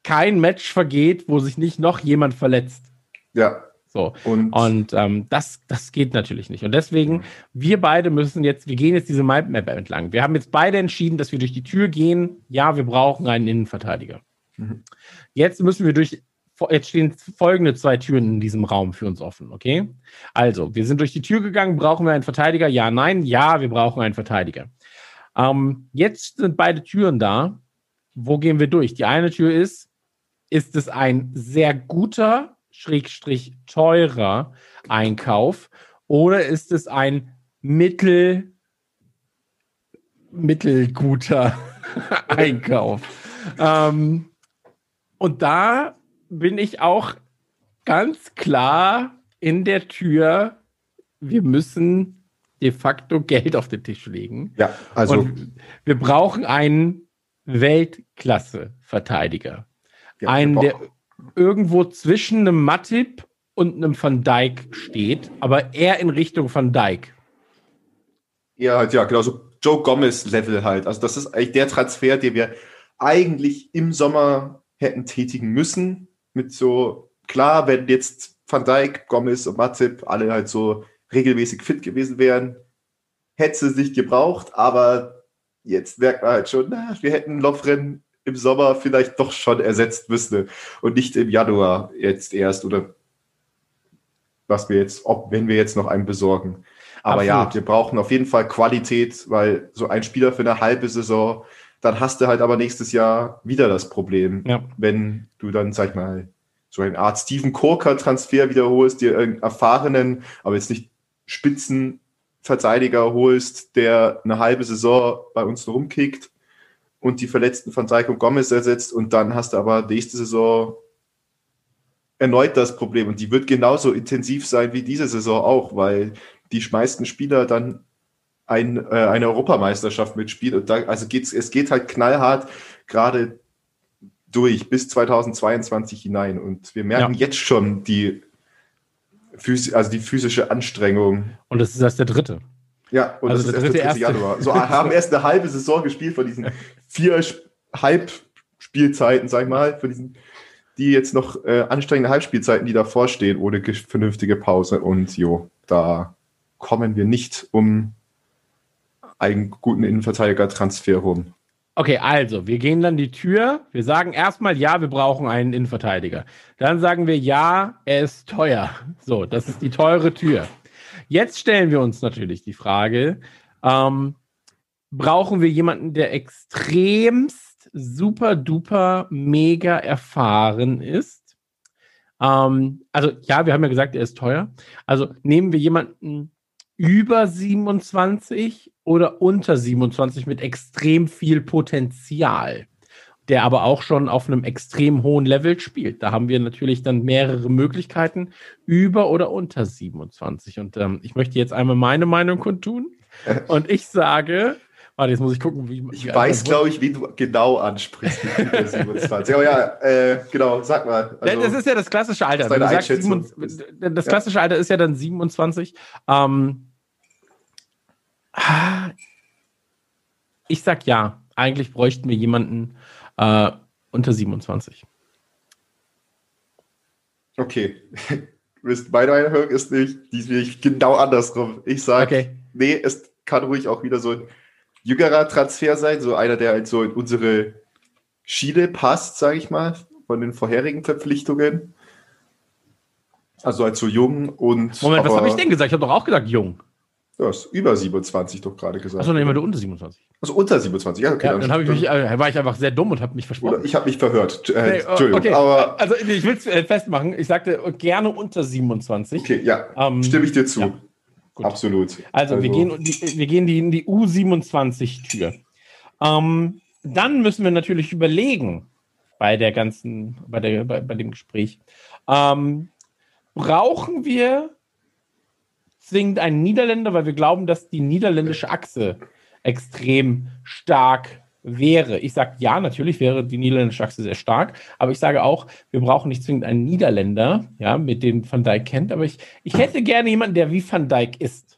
kein Match vergeht, wo sich nicht noch jemand verletzt. Ja. So. Und das geht natürlich nicht. Und deswegen, wir gehen jetzt diese Mindmap entlang. Wir haben jetzt beide entschieden, dass wir durch die Tür gehen. Ja, wir brauchen einen Innenverteidiger. Mhm. Jetzt stehen folgende 2 Türen in diesem Raum für uns offen, okay? Also, wir sind durch die Tür gegangen. Brauchen wir einen Verteidiger? Ja, nein. Ja, wir brauchen einen Verteidiger. Jetzt sind beide Türen da. Wo gehen wir durch? Die eine Tür ist es ein sehr guter, / teurer Einkauf oder ist es ein mittelguter Einkauf? Und da bin ich auch ganz klar in der Tür, wir müssen de facto Geld auf den Tisch legen. Ja, also. Und wir brauchen einen Weltklasse-Verteidiger. Ja, einen, der irgendwo zwischen einem Matip und einem Van Dijk steht, aber eher in Richtung Van Dijk. Ja, genau, so Joe Gomez-Level halt. Also das ist eigentlich der Transfer, den wir eigentlich im Sommer hätten tätigen müssen. Mit so, klar, wenn jetzt Van Dijk, Gomez und Matip alle halt so regelmäßig fit gewesen wären, hätte es nicht gebraucht, aber jetzt merkt man halt schon, wir hätten Lovren im Sommer vielleicht doch schon ersetzt müssen und nicht im Januar jetzt erst oder wenn wir jetzt noch einen besorgen. Aber absolut. Ja, wir brauchen auf jeden Fall Qualität, weil so ein Spieler für eine halbe Saison, dann hast du halt aber nächstes Jahr wieder das Problem, wenn du dann, sag ich mal, so eine Art Steven Korka-Transfer wiederholst, dir einen erfahrenen, aber jetzt nicht Spitzen Verteidiger holst, der eine halbe Saison bei uns rumkickt und die Verletzten von Van Dijk und Gomez ersetzt und dann hast du aber nächste Saison erneut das Problem und die wird genauso intensiv sein wie diese Saison auch, weil die meisten Spieler dann eine Europameisterschaft mitspielt. Und da, also es geht halt knallhart gerade durch bis 2022 hinein. Und wir merken jetzt schon die physische Anstrengung. Und das ist erst der dritte. Ja, und also das ist erst der 3. Januar. So haben erst eine halbe Saison gespielt von diesen 4 Halbspielzeiten, sag ich mal, von diesen, die jetzt noch anstrengende Halbspielzeiten, die davor stehen, ohne vernünftige Pause. Und da kommen wir nicht um einen guten Innenverteidiger-Transfer rum. Okay, also, wir gehen dann die Tür, wir sagen erstmal, ja, wir brauchen einen Innenverteidiger. Dann sagen wir, ja, er ist teuer. So, das ist die teure Tür. Jetzt stellen wir uns natürlich die Frage, brauchen wir jemanden, der extremst super duper mega erfahren ist? Also, ja, wir haben ja gesagt, er ist teuer. Also, nehmen wir jemanden über 27 oder unter 27 mit extrem viel Potenzial, der aber auch schon auf einem extrem hohen Level spielt. Da haben wir natürlich dann mehrere Möglichkeiten, über oder unter 27. Und ich möchte jetzt einmal meine Meinung kundtun. Und ich sage, warte, jetzt muss ich gucken, wie... Ich weiß, glaube ich, wie du genau ansprichst. 27. Aber ja, genau, sag mal. Also, das ist ja das klassische Alter. Wenn du sagst, das klassische Alter ist ja dann 27. Ich sag ja. Eigentlich bräuchten wir jemanden unter 27. Okay. Meine Meinung ist nicht genau andersrum. Ich sage, nee, es kann ruhig auch wieder so ein jüngerer Transfer sein, so einer, der halt so in unsere Schiene passt, sage ich mal, von den vorherigen Verpflichtungen. Also halt so jung und... Moment, was habe ich denn gesagt? Ich habe doch auch gesagt jung. Du hast über 27 doch gerade gesagt. Achso, dann immer unter 27. Also unter 27, ja, okay. Ja, dann war ich einfach sehr dumm und habe mich versprochen. Oder ich habe mich verhört. Entschuldigung. Okay. Aber also ich will es festmachen. Ich sagte gerne unter 27. Okay, ja, stimme ich dir zu. Ja. Absolut. Also wir gehen in die U27-Tür. Dann müssen wir natürlich überlegen, bei dem Gespräch, brauchen wir zwingend einen Niederländer, weil wir glauben, dass die niederländische Achse extrem stark wäre. Ich sage, ja, natürlich wäre die niederländische Achse sehr stark, aber ich sage auch, wir brauchen nicht zwingend einen Niederländer, ja, mit dem Van Dijk kennt, aber ich hätte gerne jemanden, der wie Van Dijk ist.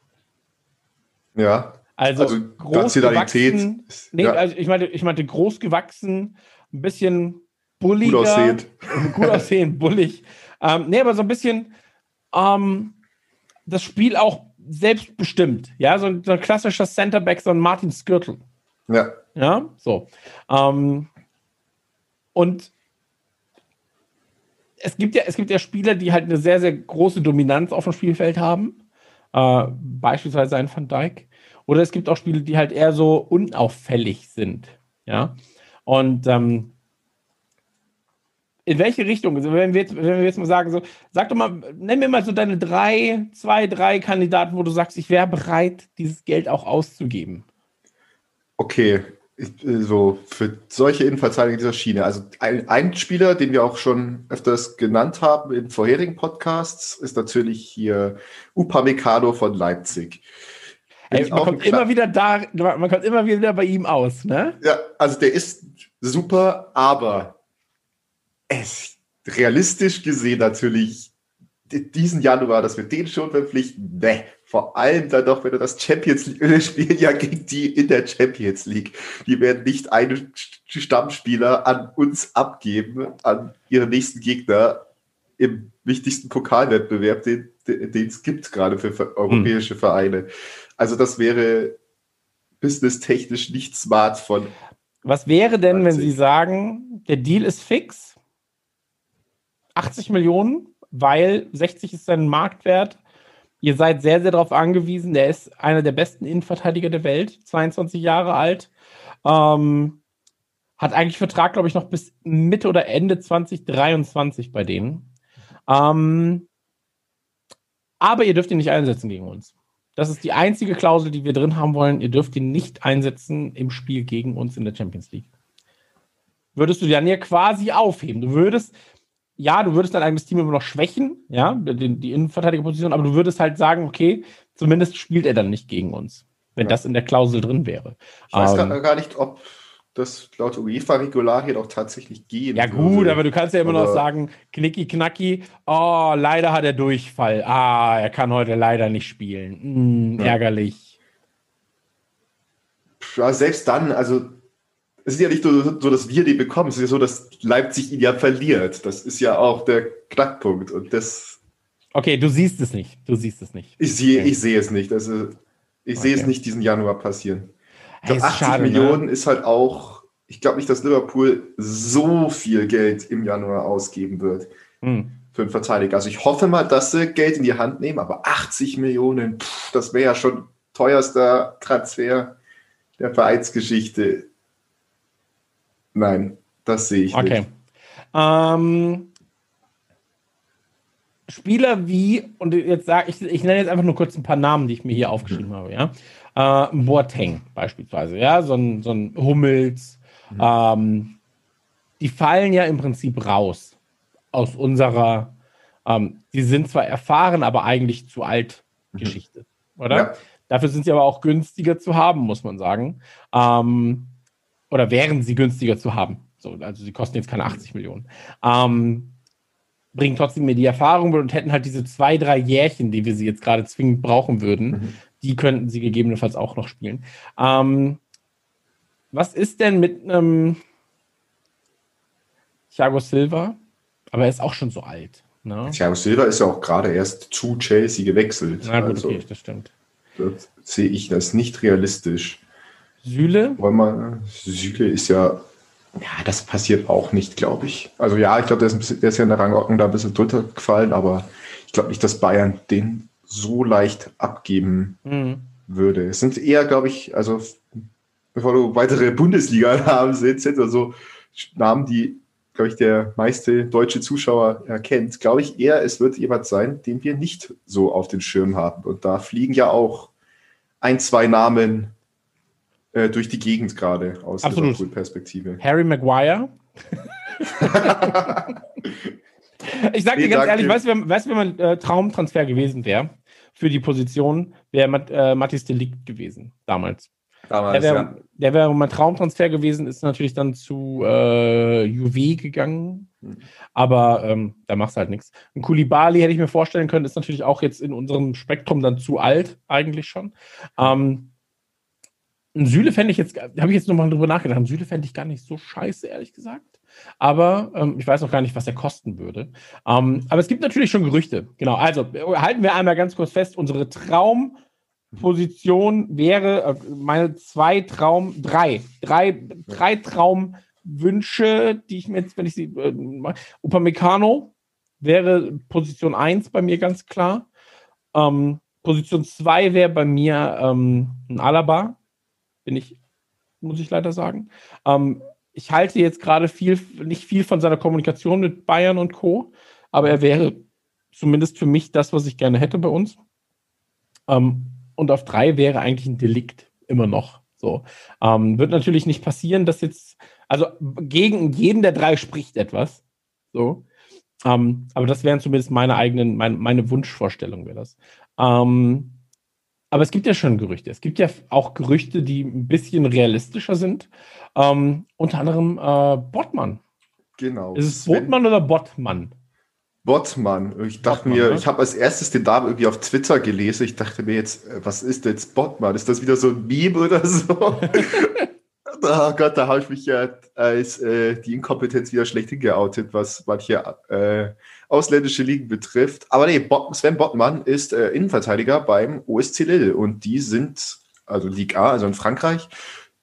Ja. Also groß gewachsen. Nee, ja. Also ich meinte groß gewachsen, ein bisschen bulliger. Gut aussehend, bullig. Nee, aber so ein bisschen das Spiel auch selbstbestimmt. Ja, so ein klassischer Centerback, so ein Martin Skirtl. Ja. Ja, so. Und es gibt ja Spieler, die halt eine sehr, sehr große Dominanz auf dem Spielfeld haben. Beispielsweise ein Van Dijk. Oder es gibt auch Spiele, die halt eher so unauffällig sind. Ja. Und in welche Richtung? Also wenn wir jetzt mal sagen, so, sag doch mal, nenn mir mal so deine 3 Kandidaten, wo du sagst, ich wäre bereit, dieses Geld auch auszugeben. Okay, so für solche Innenverteidiger dieser Schiene. Also ein Spieler, den wir auch schon öfters genannt haben in vorherigen Podcasts, ist natürlich hier Upamecano von Leipzig. Man kommt immer wieder bei ihm aus, ne? Ja, also der ist super, aber realistisch gesehen natürlich diesen Januar, dass wir den schon verpflichten, ne, vor allem dann doch, wenn du das Champions League-Spiel ja gegen die in der Champions League, die werden nicht einen Stammspieler an uns abgeben, an ihren nächsten Gegner im wichtigsten Pokalwettbewerb, den es gibt gerade für europäische Vereine. Also das wäre businesstechnisch nicht smart von... Was wäre denn, wenn Sie sagen, der Deal ist fix, 80 Millionen, weil 60 ist sein Marktwert. Ihr seid sehr, sehr darauf angewiesen. Der ist einer der besten Innenverteidiger der Welt, 22 Jahre alt. Hat eigentlich Vertrag, glaube ich, noch bis Mitte oder Ende 2023 bei denen. Aber ihr dürft ihn nicht einsetzen gegen uns. Das ist die einzige Klausel, die wir drin haben wollen. Ihr dürft ihn nicht einsetzen im Spiel gegen uns in der Champions League. Würdest du dann ja quasi aufheben. Du würdest dein eigenes Team immer noch schwächen, ja, die Innenverteidigerposition, aber du würdest halt sagen, okay, zumindest spielt er dann nicht gegen uns. wenn das in der Klausel drin wäre. Ich weiß gar nicht, ob das laut UEFA-Regularien auch tatsächlich gehen. Ja gut, würde. Aber du kannst ja immer noch sagen, knicki-knacki, oh, leider hat er Durchfall. Ah, er kann heute leider nicht spielen. Ärgerlich. Ja, selbst dann, also es ist ja nicht so, dass wir die bekommen, es ist ja so, dass Leipzig ihn ja verliert. Das ist ja auch der Knackpunkt. Und das. Okay, du siehst es nicht. Ich sehe es nicht. Also ich sehe es nicht diesen Januar passieren. Ich glaube, 80 schade, Millionen ist halt auch, ich glaube nicht, dass Liverpool so viel Geld im Januar ausgeben wird für einen Verteidiger. Also ich hoffe mal, dass sie Geld in die Hand nehmen, aber 80 Millionen, das wäre ja schon teuerster Transfer der Vereinsgeschichte. Nein, das sehe ich nicht. Spieler wie, und jetzt sage ich nenne jetzt einfach nur kurz ein paar Namen, die ich mir hier aufgeschrieben habe, Boateng beispielsweise, so ein Hummels, die fallen ja im Prinzip raus aus unserer, die sind zwar erfahren, aber eigentlich zu alt Geschichte, oder? Ja. Dafür sind sie aber auch günstiger zu haben, muss man sagen, oder wären sie günstiger zu haben, so, also sie kosten jetzt keine 80 Millionen, bringen trotzdem mehr die Erfahrung und hätten halt diese 2-3 Jährchen, die wir sie jetzt gerade zwingend brauchen würden, die könnten sie gegebenenfalls auch noch spielen. Was ist denn mit einem Thiago Silva? Aber er ist auch schon so alt. Ne? Thiago Silva ist ja auch gerade erst zu Chelsea gewechselt. Na gut, also, okay, das stimmt. Das sehe ich das nicht realistisch. Süle? Süle ist ja... Ja, das passiert auch nicht, glaube ich. Also ja, ich glaube, der ist ja in der Rangordnung da ein bisschen drunter gefallen, aber ich glaube nicht, dass Bayern den so leicht abgeben würde. Es sind eher, glaube ich, also bevor du weitere Bundesliga-Namen sitzt, also Namen, die, glaube ich, der meiste deutsche Zuschauer erkennt, glaube ich eher, es wird jemand sein, den wir nicht so auf den Schirm haben. Und da fliegen ja auch 1-2 Namen durch die Gegend gerade aus Liverpool-Perspektive. Harry Maguire. Ich sage dir ganz ehrlich, weißt du, wenn man Traumtransfer gewesen wäre für die Position, wäre Mathis de Ligt gewesen damals. Der wäre mal Traumtransfer gewesen, ist natürlich dann zu Juve gegangen, aber da machst du halt nichts. Ein Koulibaly hätte ich mir vorstellen können, ist natürlich auch jetzt in unserem Spektrum dann zu alt eigentlich schon. Süle fände ich jetzt, habe ich jetzt nochmal drüber nachgedacht, Süle fände ich gar nicht so scheiße, ehrlich gesagt. Aber ich weiß noch gar nicht, was er kosten würde. Aber es gibt natürlich schon Gerüchte. Genau, also halten wir einmal ganz kurz fest, unsere Traumposition wäre, meine drei Traumwünsche, die ich mir jetzt, wenn ich sie, Upamecano wäre Position 1 bei mir ganz klar. Position 2 wäre bei mir ein Alaba. Muss ich leider sagen. Ich halte jetzt gerade nicht viel von seiner Kommunikation mit Bayern und Co., aber er wäre zumindest für mich das, was ich gerne hätte bei uns. Und auf 3 wäre eigentlich ein Delikt immer noch. So. Wird natürlich nicht passieren, dass jetzt, also gegen jeden der 3 spricht etwas. So. Aber das wären zumindest meine Wunschvorstellung wäre das. Aber es gibt ja schon Gerüchte. Es gibt ja auch Gerüchte, die ein bisschen realistischer sind. Unter anderem Bottmann. Genau. Ist es Bottmann oder Bottmann? Bottmann. Ich dachte mir, ich habe als erstes den Namen irgendwie auf Twitter gelesen. Ich dachte mir jetzt, was ist denn jetzt Bottmann? Ist das wieder so ein Meme oder so? Oh Gott, da habe ich mich ja als die Inkompetenz wieder schlecht hingeoutet, was manche ausländische Ligen betrifft. Aber nee, Sven Bottmann ist Innenverteidiger beim OSC Lille und die sind, also Ligue A, also in Frankreich,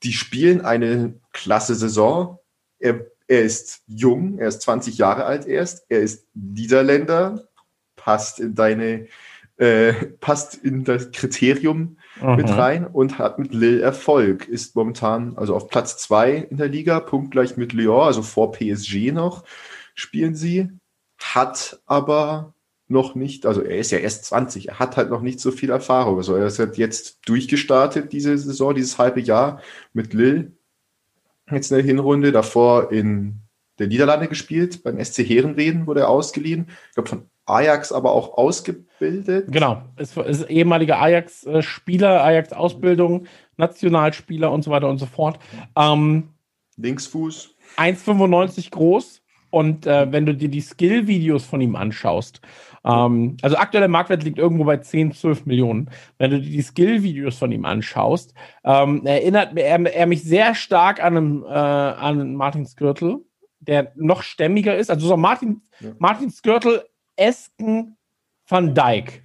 die spielen eine klasse Saison. Er ist jung, er ist 20 Jahre alt erst, er ist Niederländer, passt in das Kriterium mit rein und hat mit Lille Erfolg. Ist momentan also auf Platz 2 in der Liga, punktgleich mit Lyon, also vor PSG noch spielen sie. Hat aber noch nicht, also er ist ja erst 20, er hat halt noch nicht so viel Erfahrung. Also er ist halt jetzt durchgestartet diese Saison, dieses halbe Jahr mit Lille. Jetzt in der Hinrunde, davor in der Niederlande gespielt, beim SC Heerenveen wurde er ausgeliehen. Ich glaube, von Ajax aber auch ausgebildet. Genau, ist ehemaliger Ajax-Spieler, Ajax-Ausbildung, Nationalspieler und so weiter und so fort. Linksfuß. 1,95 groß. Und wenn du dir die Skill-Videos von ihm anschaust, also aktueller Marktwert liegt irgendwo bei 10, 12 Millionen. Wenn du dir die Skill-Videos von ihm anschaust, erinnert er mich sehr stark an Martin Skrtel, der noch stämmiger ist. Also so Martin Skrtel-esken Van Dijk.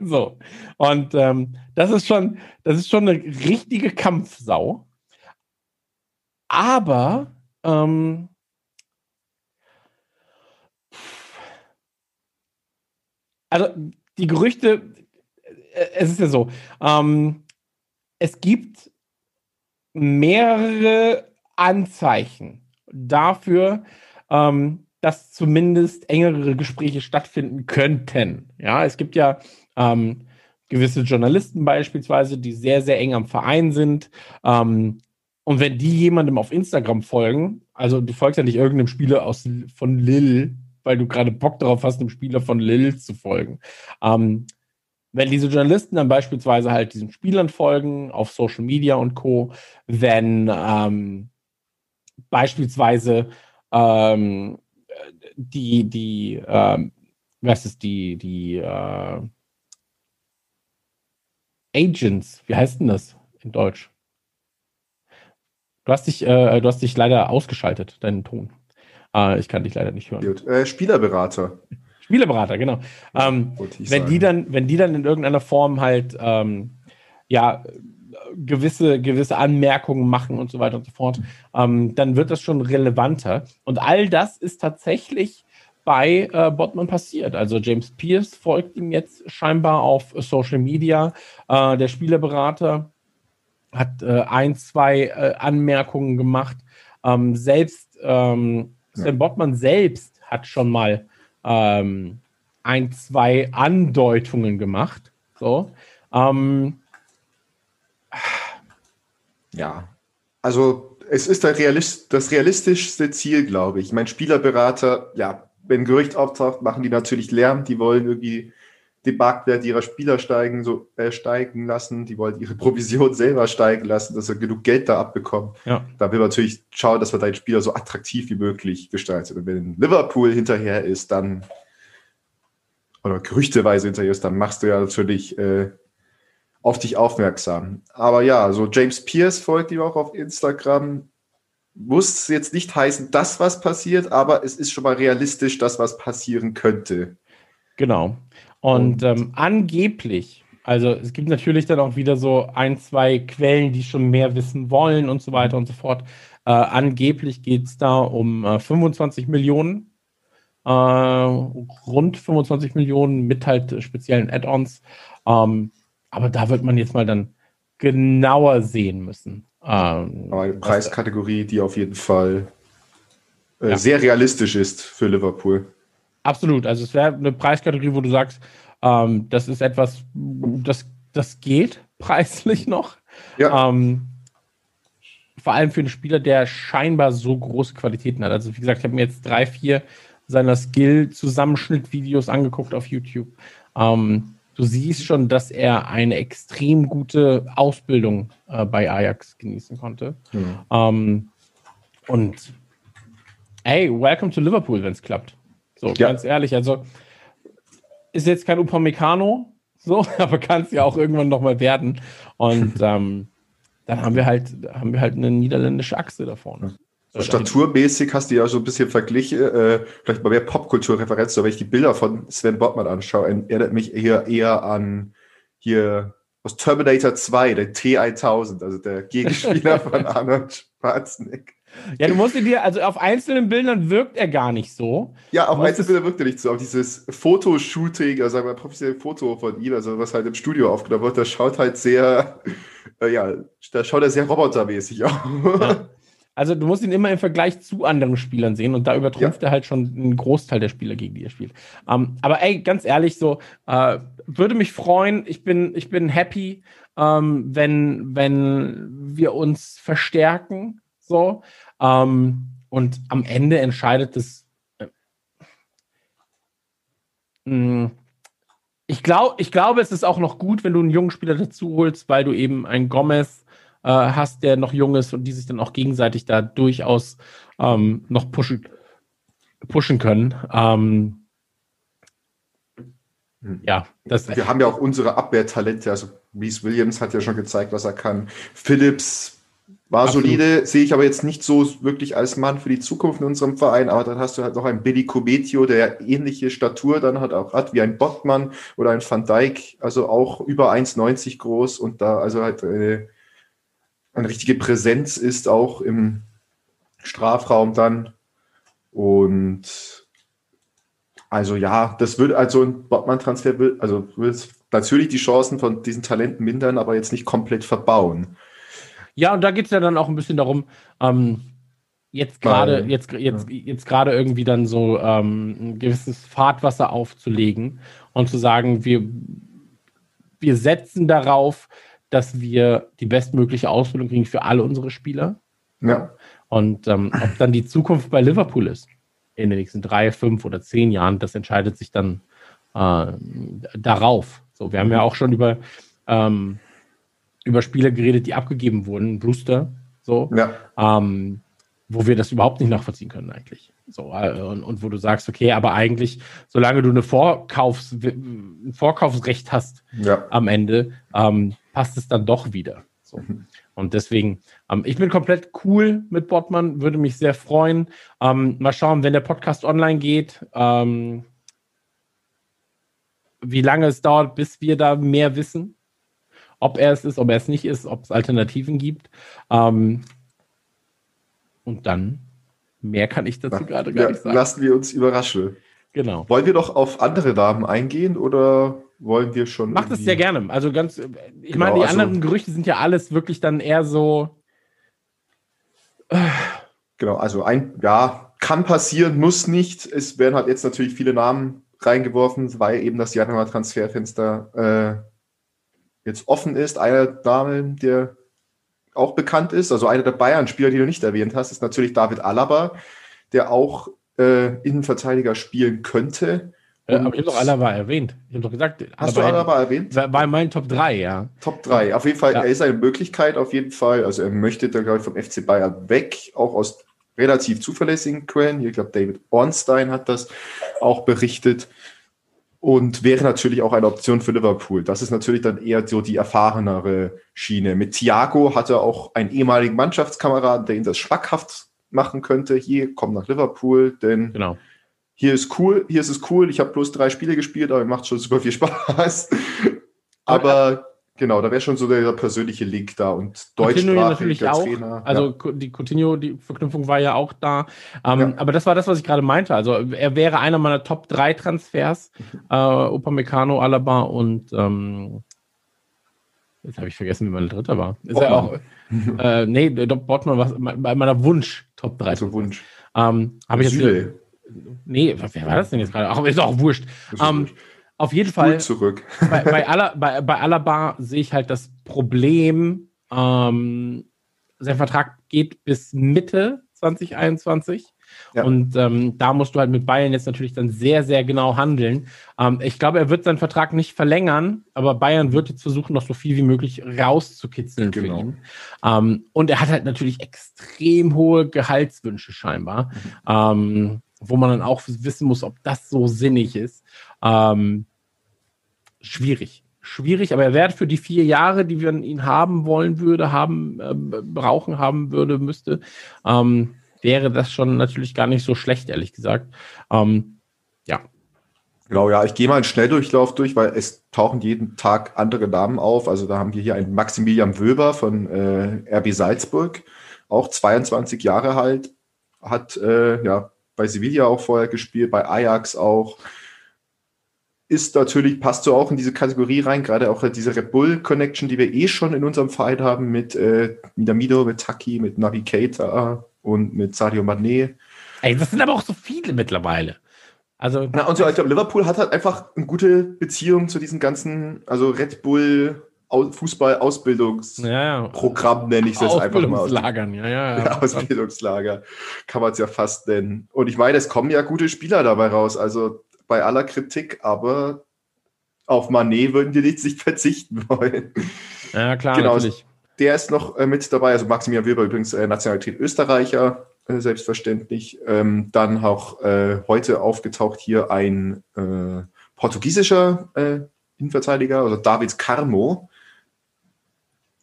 So. Und das ist schon eine richtige Kampfsau. Aber also die Gerüchte, es ist ja so, es gibt mehrere Anzeichen dafür, dass zumindest engere Gespräche stattfinden könnten. Ja, es gibt ja gewisse Journalisten beispielsweise, die sehr, sehr eng am Verein sind. Und wenn die jemandem auf Instagram folgen, also du folgst ja nicht irgendeinem Spieler von Lille, weil du gerade Bock darauf hast, einem Spieler von Lille zu folgen. Wenn diese Journalisten dann beispielsweise halt diesen Spielern folgen, auf Social Media und Co., wenn beispielsweise die Agents, wie heißt denn das in Deutsch? Du hast dich leider ausgeschaltet, deinen Ton. Ich kann dich leider nicht hören. Gut. Spielerberater, genau. Wenn die dann in irgendeiner Form halt gewisse Anmerkungen machen und so weiter und so fort, dann wird das schon relevanter. Und all das ist tatsächlich bei Botman passiert. Also James Pierce folgt ihm jetzt scheinbar auf Social Media. Der Spielerberater hat 1, 2 Anmerkungen gemacht. Sven Botman selbst hat schon mal 1, 2 Andeutungen gemacht. So. Ja, also es ist das realistischste Ziel, glaube ich. Mein Spielerberater, ja, wenn Gerücht auftaucht, machen die natürlich Lärm. Die wollen irgendwie den Marktwert ihrer Spieler steigen lassen. Die wollen ihre Provision selber steigen lassen, dass er genug Geld da abbekommt. Ja. Da will man natürlich schauen, dass man deinen Spieler so attraktiv wie möglich gestaltet. Und wenn Liverpool hinterher ist, dann oder gerüchteweise hinterher ist, dann machst du ja natürlich auf dich aufmerksam. Aber ja, so James Pierce folgt ihm auch auf Instagram. Muss jetzt nicht heißen, dass was passiert, aber es ist schon mal realistisch, dass was passieren könnte. Genau. Und angeblich, also es gibt natürlich dann auch wieder so 1, 2 Quellen, die schon mehr wissen wollen und so weiter und so fort. Angeblich geht es da um 25 Millionen, rund 25 Millionen mit halt speziellen Add-ons. Aber da wird man jetzt mal dann genauer sehen müssen. Aber eine Preiskategorie, die auf jeden Fall sehr realistisch ist für Liverpool. Absolut, also es wäre eine Preiskategorie, wo du sagst, das ist etwas, das geht preislich noch. Ja. Vor allem für einen Spieler, der scheinbar so große Qualitäten hat. Also wie gesagt, ich habe mir jetzt 3, 4 seiner Skill-Zusammenschnitt-Videos angeguckt auf YouTube. Du siehst schon, dass er eine extrem gute Ausbildung bei Ajax genießen konnte. Mhm. Und hey, welcome to Liverpool, wenn es klappt. So, ja. Ganz ehrlich, also ist jetzt kein Upamecano, so, aber kann es ja auch irgendwann nochmal werden. Und dann haben wir halt eine niederländische Achse da vorne. So, staturmäßig hast du ja so ein bisschen verglichen, vielleicht mal mehr Popkulturreferenz, aber wenn ich die Bilder von Sven Botman anschaue, erinnert mich eher an hier aus Terminator 2, der T-1000, also der Gegenspieler von Arnold Schwarzenegger. Ja, du musst dir, also auf einzelnen Bildern wirkt er gar nicht so. Ja, auf einzelnen Bildern wirkt er nicht so. Auf dieses Fotoshooting, also sagen wir mal professionelles Foto von ihm, also was halt im Studio aufgenommen wird, das schaut halt sehr, da schaut er sehr robotermäßig aus. Ja. Also du musst ihn immer im Vergleich zu anderen Spielern sehen und da übertrumpft er halt schon einen Großteil der Spieler, gegen die er spielt. Aber ey, ganz ehrlich, so würde mich freuen, ich bin happy, wenn wir uns verstärken. So, und am Ende entscheidet das Ich glaube, es ist auch noch gut, wenn du einen jungen Spieler dazu holst, weil du eben einen Gomez hast, der noch jung ist und die sich dann auch gegenseitig da durchaus noch pushen können. Ja, das wir haben ja auch unsere Abwehrtalente, also Reece Williams hat ja schon gezeigt, was er kann. Phillips war absolut solide, sehe ich aber jetzt nicht so wirklich als Mann für die Zukunft in unserem Verein, aber dann hast du halt noch einen Billy Cometio, der ähnliche Statur dann halt auch hat wie ein Botman oder ein Van Dijk, also auch über 1,90 groß und da also halt eine richtige Präsenz ist auch im Strafraum dann und also ja, das wird also ein Botman-Transfer, also wird natürlich die Chancen von diesen Talenten mindern, aber jetzt nicht komplett verbauen. Ja, und da geht es ja dann auch ein bisschen darum, jetzt gerade irgendwie dann so ein gewisses Fahrtwasser aufzulegen und zu sagen, wir setzen darauf, dass wir die bestmögliche Ausbildung kriegen für alle unsere Spieler. Ja. Und ob dann die Zukunft bei Liverpool ist in den nächsten 3, 5 oder 10 Jahren, das entscheidet sich dann darauf. So, wir haben ja auch schon über Spieler geredet, die abgegeben wurden, Brewster, so, ja. Wo wir das überhaupt nicht nachvollziehen können eigentlich. So, und wo du sagst, okay, aber eigentlich, solange du ein Vorkaufsrecht hast, ja, am Ende, passt es dann doch wieder. So. Mhm. Und deswegen, ich bin komplett cool mit Botman, würde mich sehr freuen. Mal schauen, wenn der Podcast online geht, wie lange es dauert, bis wir da mehr wissen. Ob er es ist, ob er es nicht ist, ob es Alternativen gibt. Und dann, mehr kann ich dazu gerade gar nicht sagen. Lassen wir uns überraschen. Genau. Wollen wir doch auf andere Namen eingehen oder wollen wir schon... Macht es sehr gerne. Also ganz, ich meine, die anderen Gerüchte sind ja alles wirklich dann eher so... Genau, also kann passieren, muss nicht. Es werden halt jetzt natürlich viele Namen reingeworfen, weil eben das Januar-Transferfenster... jetzt offen ist. Einer Dame, der auch bekannt ist, also einer der Bayern-Spieler, die du nicht erwähnt hast, ist natürlich David Alaba, der auch Innenverteidiger spielen könnte. Aber ich habe doch Alaba erwähnt. Ich habe doch gesagt, hast du Alaba erwähnt? Bei meinen Top 3, ja. Top 3, auf jeden Fall. Ja. Er ist eine Möglichkeit, auf jeden Fall. Also er möchte da, glaube ich, vom FC Bayern weg, auch aus relativ zuverlässigen Quellen. Ich glaube, David Ornstein hat das auch berichtet. Und wäre natürlich auch eine Option für Liverpool. Das ist natürlich dann eher so die erfahrenere Schiene. Mit Thiago hat er auch einen ehemaligen Mannschaftskameraden, der ihn das schmackhaft machen könnte. Hier, komm nach Liverpool, denn genau, hier ist es cool. Ich habe bloß 3 Spiele gespielt, aber macht schon super viel Spaß. Aber genau, da wäre schon so der persönliche Link da und deutschsprachiger Trainer. Also ja, die Coutinho, die Verknüpfung war ja auch da. Aber das war das, was ich gerade meinte. Also er wäre einer meiner Top 3 Transfers. Upamecano, Alaba und jetzt habe ich vergessen, wie mein dritter war. Ist er auch? Nee, Botman war bei meiner Wunsch-Top 3. Also Wunsch. Habe ich jetzt. Nee, wer war das denn jetzt gerade? Ach, ist auch wurscht. Auf jeden Fall, zurück. bei Alaba sehe ich halt das Problem, sein Vertrag geht bis Mitte 2021, ja, und da musst du halt mit Bayern jetzt natürlich dann sehr, sehr genau handeln. Ich glaube, er wird seinen Vertrag nicht verlängern, aber Bayern wird jetzt versuchen, noch so viel wie möglich rauszukitzeln, genau, für ihn. Und er hat halt natürlich extrem hohe Gehaltswünsche scheinbar, wo man dann auch wissen muss, ob das so sinnig ist. Schwierig, aber er wäre für die 4 Jahre, die wir ihn haben wollen würde, müsste, wäre das schon natürlich gar nicht so schlecht, ehrlich gesagt. Ja. Genau, ja, ich gehe mal einen Schnelldurchlauf durch, weil es tauchen jeden Tag andere Namen auf. Also da haben wir hier einen Maximilian Wöber von RB Salzburg, auch 22 Jahre alt, hat bei Sevilla auch vorher gespielt, bei Ajax auch. Ist natürlich, passt so auch in diese Kategorie rein, gerade auch diese Red Bull-Connection, die wir eh schon in unserem Verein haben, mit Minamino, mit Taki, mit Naby Keita und mit Sadio Mané. Ey, das sind aber auch so viele mittlerweile. Also, ich glaube, Liverpool hat halt einfach eine gute Beziehung zu diesen ganzen, also Red Bull, Fußball-Ausbildungsprogramm, nenne ich es jetzt einfach mal. Ausbildungslagern, ja. Ausbildungslager kann man es ja fast nennen. Und ich meine, es kommen ja gute Spieler dabei raus, also bei aller Kritik, aber auf Mané würden die nicht sich verzichten wollen. Ja, klar, genau, natürlich. Der ist noch mit dabei, also Maximilian Wilber übrigens, Nationalität Österreicher, selbstverständlich. Dann auch heute aufgetaucht hier ein portugiesischer Innenverteidiger, also David Carmo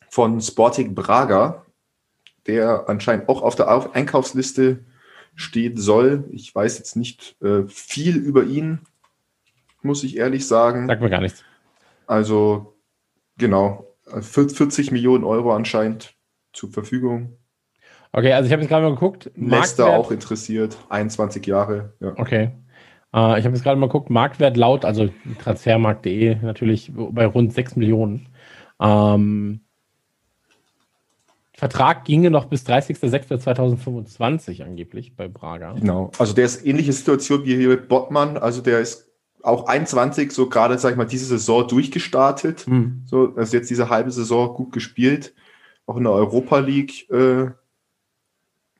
von Sporting Braga, der anscheinend auch auf der Einkaufsliste steht soll. Ich weiß jetzt nicht viel über ihn, muss ich ehrlich sagen. Sagt mir gar nichts. Also genau, 40 Millionen Euro anscheinend zur Verfügung. Okay, also ich habe jetzt gerade mal geguckt. Leicester auch interessiert, 21 Jahre. Ja. Okay, ich habe jetzt gerade mal geguckt, Marktwert laut, also transfermarkt.de natürlich bei rund 6 Millionen. Vertrag ginge noch bis 30.06.2025 angeblich bei Braga. Genau, also der ist ähnliche Situation wie hier mit Bottmann, also der ist auch 21, so gerade, sag ich mal, diese Saison durchgestartet, so, also jetzt diese halbe Saison gut gespielt, auch in der Europa League ein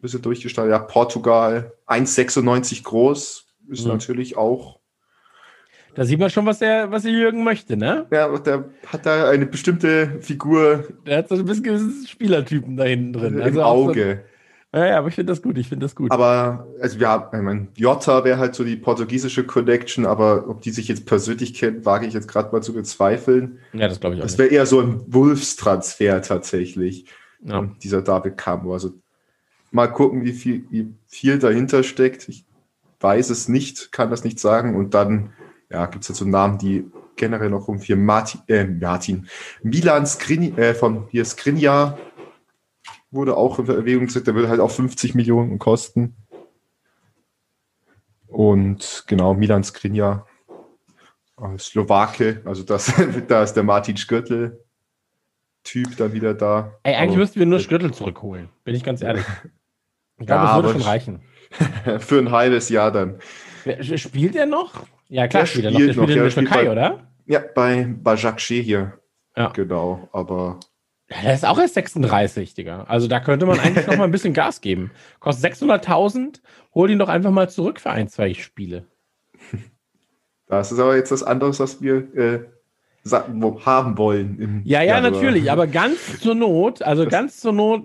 bisschen durchgestartet, ja, Portugal, 1,96 groß, ist natürlich auch. Da sieht man schon, was der Jürgen möchte, ne? Ja, der hat da eine bestimmte Figur. Der hat so ein bisschen gewissen Spielertypen da hinten drin. Also im Auge. So, ja, aber ich finde das gut, Aber, also ja, ich meine, Jota wäre halt so die portugiesische Connection, aber ob die sich jetzt persönlich kennen, wage ich jetzt gerade mal zu bezweifeln. Ja, das glaube ich auch. Das wäre eher so ein Wolves-Transfer tatsächlich, ja. Dieser David Carmo. Also mal gucken, wie viel dahinter steckt. Ich weiß es nicht, kann das nicht sagen und dann ja, gibt es jetzt so Namen, die generell noch rum. Hier Milan Skriniar wurde auch in Erwägung gezogen. Der würde halt auch 50 Millionen kosten. Und genau, Milan Skriniar, Slowake, also da ist der Martin Schürrle-Typ da wieder da. Ey, eigentlich müssten wir nur Schürrle zurückholen, bin ich ganz ehrlich. Ich glaube, ja, das würde schon reichen. Für ein halbes Jahr dann. Spielt er noch? Ja, klar, der spielt in der Türkei, oder? Ja, bei Başakşehir hier. Ja. Genau, aber... Der ist auch erst 36, Digga. Also da könnte man eigentlich noch mal ein bisschen Gas geben. Kostet 600.000, hol ihn doch einfach mal zurück für 1-2 Spiele. Das ist aber jetzt was anderes, was wir haben wollen. Januar. Natürlich, aber ganz zur Not,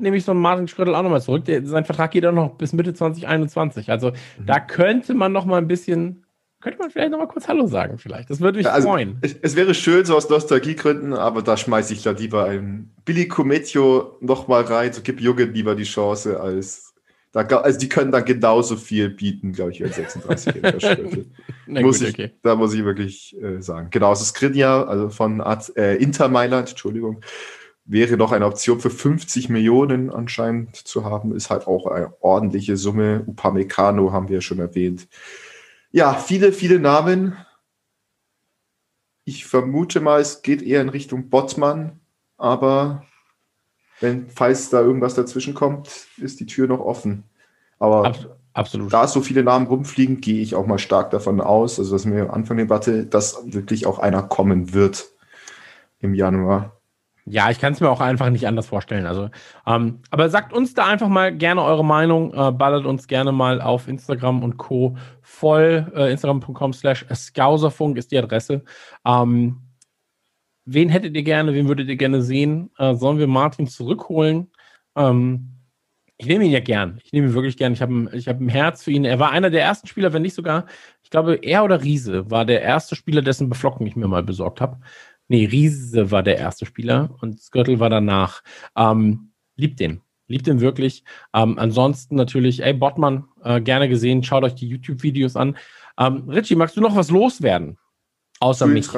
nehme ich so einen Martin Schürrle auch nochmal zurück. Sein Vertrag geht auch noch bis Mitte 2021. Also da könnte man noch mal ein bisschen... Könnte man vielleicht nochmal kurz Hallo sagen, vielleicht. Das würde mich freuen. Es wäre schön, so aus Nostalgiegründen, aber da schmeiße ich da lieber einen Billy Cometio nochmal rein. So gib Jugend lieber die Chance, also die können dann genauso viel bieten, glaube ich, als 36-jähriger Schritte. Da muss ich wirklich sagen. Genau, also Skriniar, also von Inter Mailand, Entschuldigung, wäre noch eine Option für 50 Millionen anscheinend zu haben. Ist halt auch eine ordentliche Summe. Upamecano haben wir ja schon erwähnt. Ja, viele, viele Namen. Ich vermute mal, es geht eher in Richtung Bottmann, aber falls da irgendwas dazwischen kommt, ist die Tür noch offen. Aber absolut. Da so viele Namen rumfliegen, gehe ich auch mal stark davon aus, also dass mir am Anfang der Debatte, dass wirklich auch einer kommen wird im Januar. Ja, ich kann es mir auch einfach nicht anders vorstellen. Also, aber sagt uns da einfach mal gerne eure Meinung. Ballert uns gerne mal auf Instagram und Co. voll. Instagram.com/Scouserfunk ist die Adresse. Wen hättet ihr gerne? Wen würdet ihr gerne sehen? Sollen wir Martin zurückholen? Ich nehme ihn ja gern. Ich nehme ihn wirklich gern. Ich hab ein Herz für ihn. Er war einer der ersten Spieler, wenn nicht sogar, ich glaube, er oder Riese war der erste Spieler, dessen Beflocken ich mir mal besorgt habe. Nee, Riese war der erste Spieler und Skirtle war danach. Liebt den wirklich. Ansonsten natürlich, Bottmann, gerne gesehen, schaut euch die YouTube-Videos an. Richie, magst du noch was loswerden? Außer mich.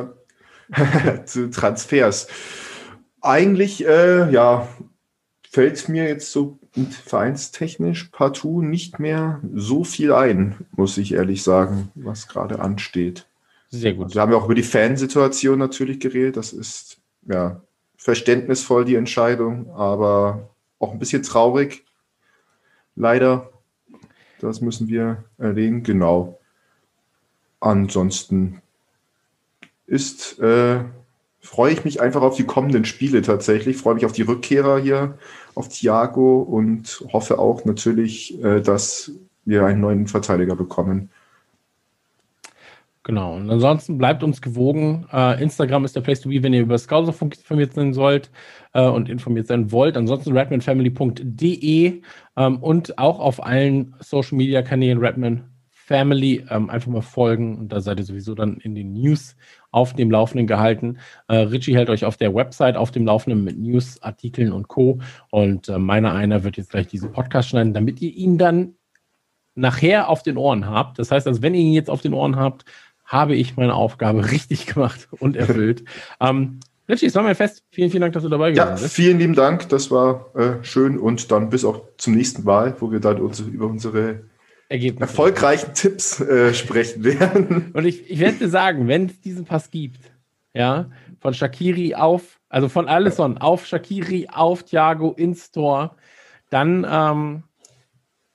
Zu Transfers. Eigentlich, fällt mir jetzt so vereinstechnisch partout nicht mehr so viel ein, muss ich ehrlich sagen, was gerade ansteht. Sehr gut. Wir haben ja auch über die Fansituation natürlich geredet. Das ist ja verständnisvoll, die Entscheidung, aber auch ein bisschen traurig. Leider. Das müssen wir erlegen. Genau. Ansonsten freue ich mich einfach auf die kommenden Spiele tatsächlich. Freue mich auf die Rückkehrer hier, auf Thiago und hoffe auch natürlich, dass wir einen neuen Verteidiger bekommen. Genau, und ansonsten bleibt uns gewogen. Instagram ist der Place to be, wenn ihr über Scouserfunk informiert sein sollt und informiert sein wollt. Ansonsten redmanfamily.de und auch auf allen Social-Media-Kanälen Redman Family einfach mal folgen und da seid ihr sowieso dann in den News auf dem Laufenden gehalten. Richie hält euch auf der Website auf dem Laufenden mit News, Artikeln und Co. Und einer wird jetzt gleich diesen Podcast schneiden, damit ihr ihn dann nachher auf den Ohren habt. Das heißt, also wenn ihr ihn jetzt auf den Ohren habt, habe ich meine Aufgabe richtig gemacht und erfüllt. Richie, es war mein Fest. Vielen, vielen Dank, dass du dabei gewesen bist. Ja, vielen lieben Dank. Das war schön und dann bis auch zum nächsten Mal, wo wir dann über unsere Ergebnisse erfolgreichen Tipps sprechen werden. Und ich werde dir sagen, wenn es diesen Pass gibt, ja, von Shaqiri auf, also von Alisson auf Shaqiri, auf Thiago ins Tor, dann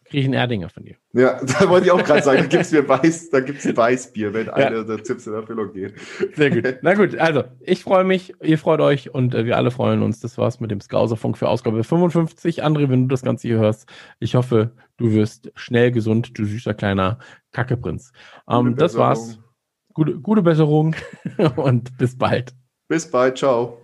kriege ich einen Erdinger von dir. Ja, da wollte ich auch gerade sagen, da gibt's ein Weißbier, wenn einer der Tipps in Erfüllung geht. Sehr gut. Na gut, also ich freue mich, ihr freut euch und wir alle freuen uns. Das war's mit dem Scouserfunk für Ausgabe 55. André, wenn du das Ganze hier hörst, ich hoffe, du wirst schnell gesund, du süßer kleiner Kackeprinz. Das war's. Gute Besserung und bis bald. Bis bald, ciao.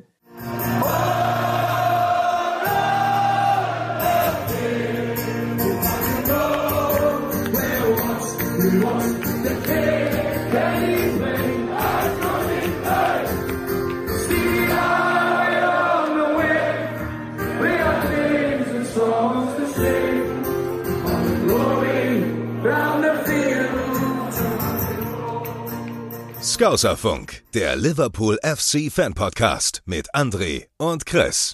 Scouserfunk, der Liverpool FC Fan Podcast mit André und Chris.